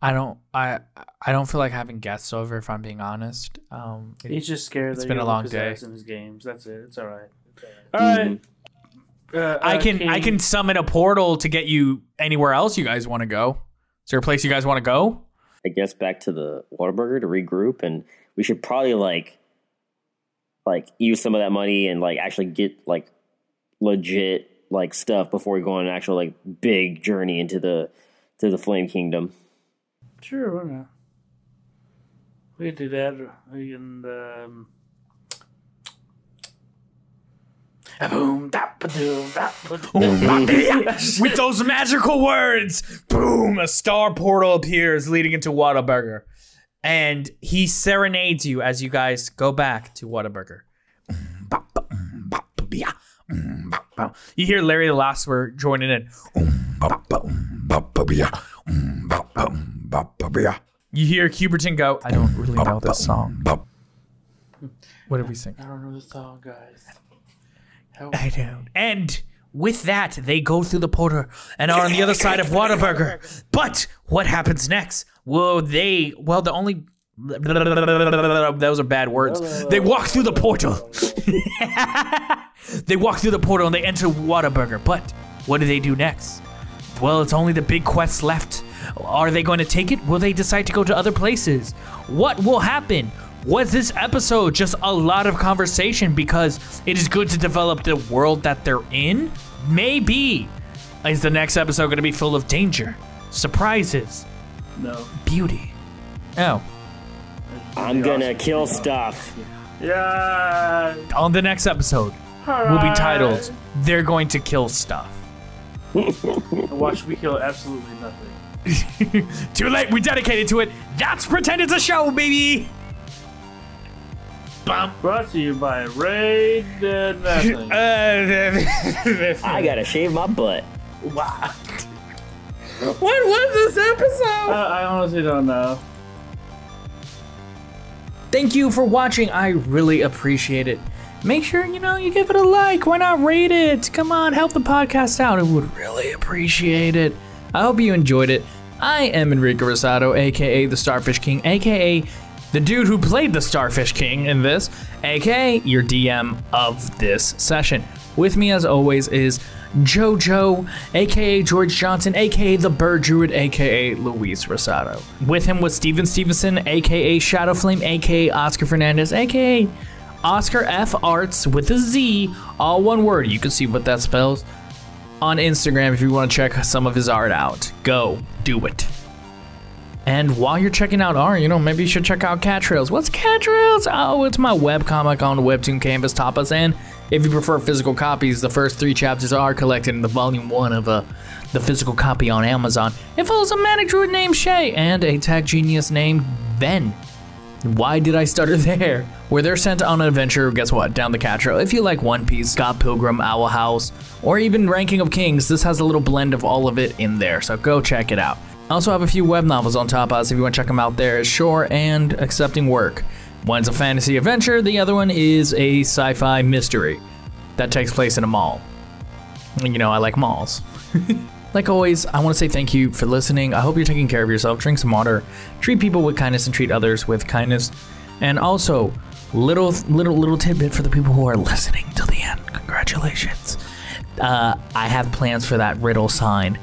I don't I I don't feel like having guests over, if I'm being honest. Um, it, He's just scared it's that been a long day in his games. That's it. It's all right. It's all right. All right. Mm-hmm. uh, uh, I can King. I can summon a portal to get you anywhere else you guys want to go. Is there a place you guys want to go? I guess back to the Whataburger to regroup, and we should probably like like use some of that money and like actually get like legit like stuff before we go on an actual like big journey into the to the Flame Kingdom. Sure, why not? We do that, and um, with those magical words, boom! A star portal appears, leading into Whataburger, and he serenades you as you guys go back to Whataburger. You hear Larry the Losper joining in. You hear Huberton go, I don't really know this song. What did we sing? I don't know the song, guys. Help. I don't. And with that, they go through the portal and are on the other side of Whataburger. But what happens next? Well, they, well, the only, those are bad words. They walk through the portal. They walk through the portal and they enter Whataburger. But what do they do next? Well, it's only the big quest left. Are they going to take it? Will they decide to go to other places? What will happen? Was this episode just a lot of conversation because it is good to develop the world that they're in? Maybe. Is the next episode going to be full of danger, surprises? No. Beauty. Oh. I'm going to kill stuff. Yeah. On the next episode, right, will be titled, They're Going to Kill Stuff. Watch we kill absolutely nothing. Too late, we dedicated to it. That's Pretend It's a Show, baby. Bum. Brought to you by Raid uh, Nothing. uh, I gotta shave my butt. Wow. What was this episode? Uh, I honestly don't know. Thank you for watching. I really appreciate it. Make sure, you know, you give it a like. Why not rate it? Come on, help the podcast out. I would really appreciate it. I hope you enjoyed it. I am Enrique Rosado, aka the Starfish King, aka the dude who played the Starfish King in this, aka your D M of this session. With me as always is JoJo, aka George Johnson, aka the Bird Druid, aka Luis Rosado. With him was Steven Stevenson, aka Shadow Flame, aka Oscar Fernandez, aka Oscar F Arts with a Z, all one word. You can see what that spells on Instagram if you want to check some of his art out. Go do it. And while you're checking out art, you know, maybe you should check out Cat Trails. What's Cat Trails? Oh, it's my webcomic on Webtoon Canvas, Tapas, and if you prefer physical copies, the first three chapters are collected in the volume one of uh, the physical copy on Amazon. It follows a manic druid named Shay and a tech genius named Ben. Why did I stutter there? Where they're sent on an adventure, guess what, down the Cat Trail. If you like One Piece, Scott Pilgrim, Owl House, or even Ranking of Kings, this has a little blend of all of it in there, so go check it out. I also have a few web novels on Tapas if you want to check them out there, Shore and Accepting Work. One's a fantasy adventure, the other one is a sci-fi mystery that takes place in a mall. And you know, I like malls. Like always, I want to say thank you for listening. I hope you're taking care of yourself. Drink some water. Treat people with kindness and treat others with kindness. And also, little, little, little tidbit for the people who are listening till the end. Congratulations. Uh, I have plans for that riddle sign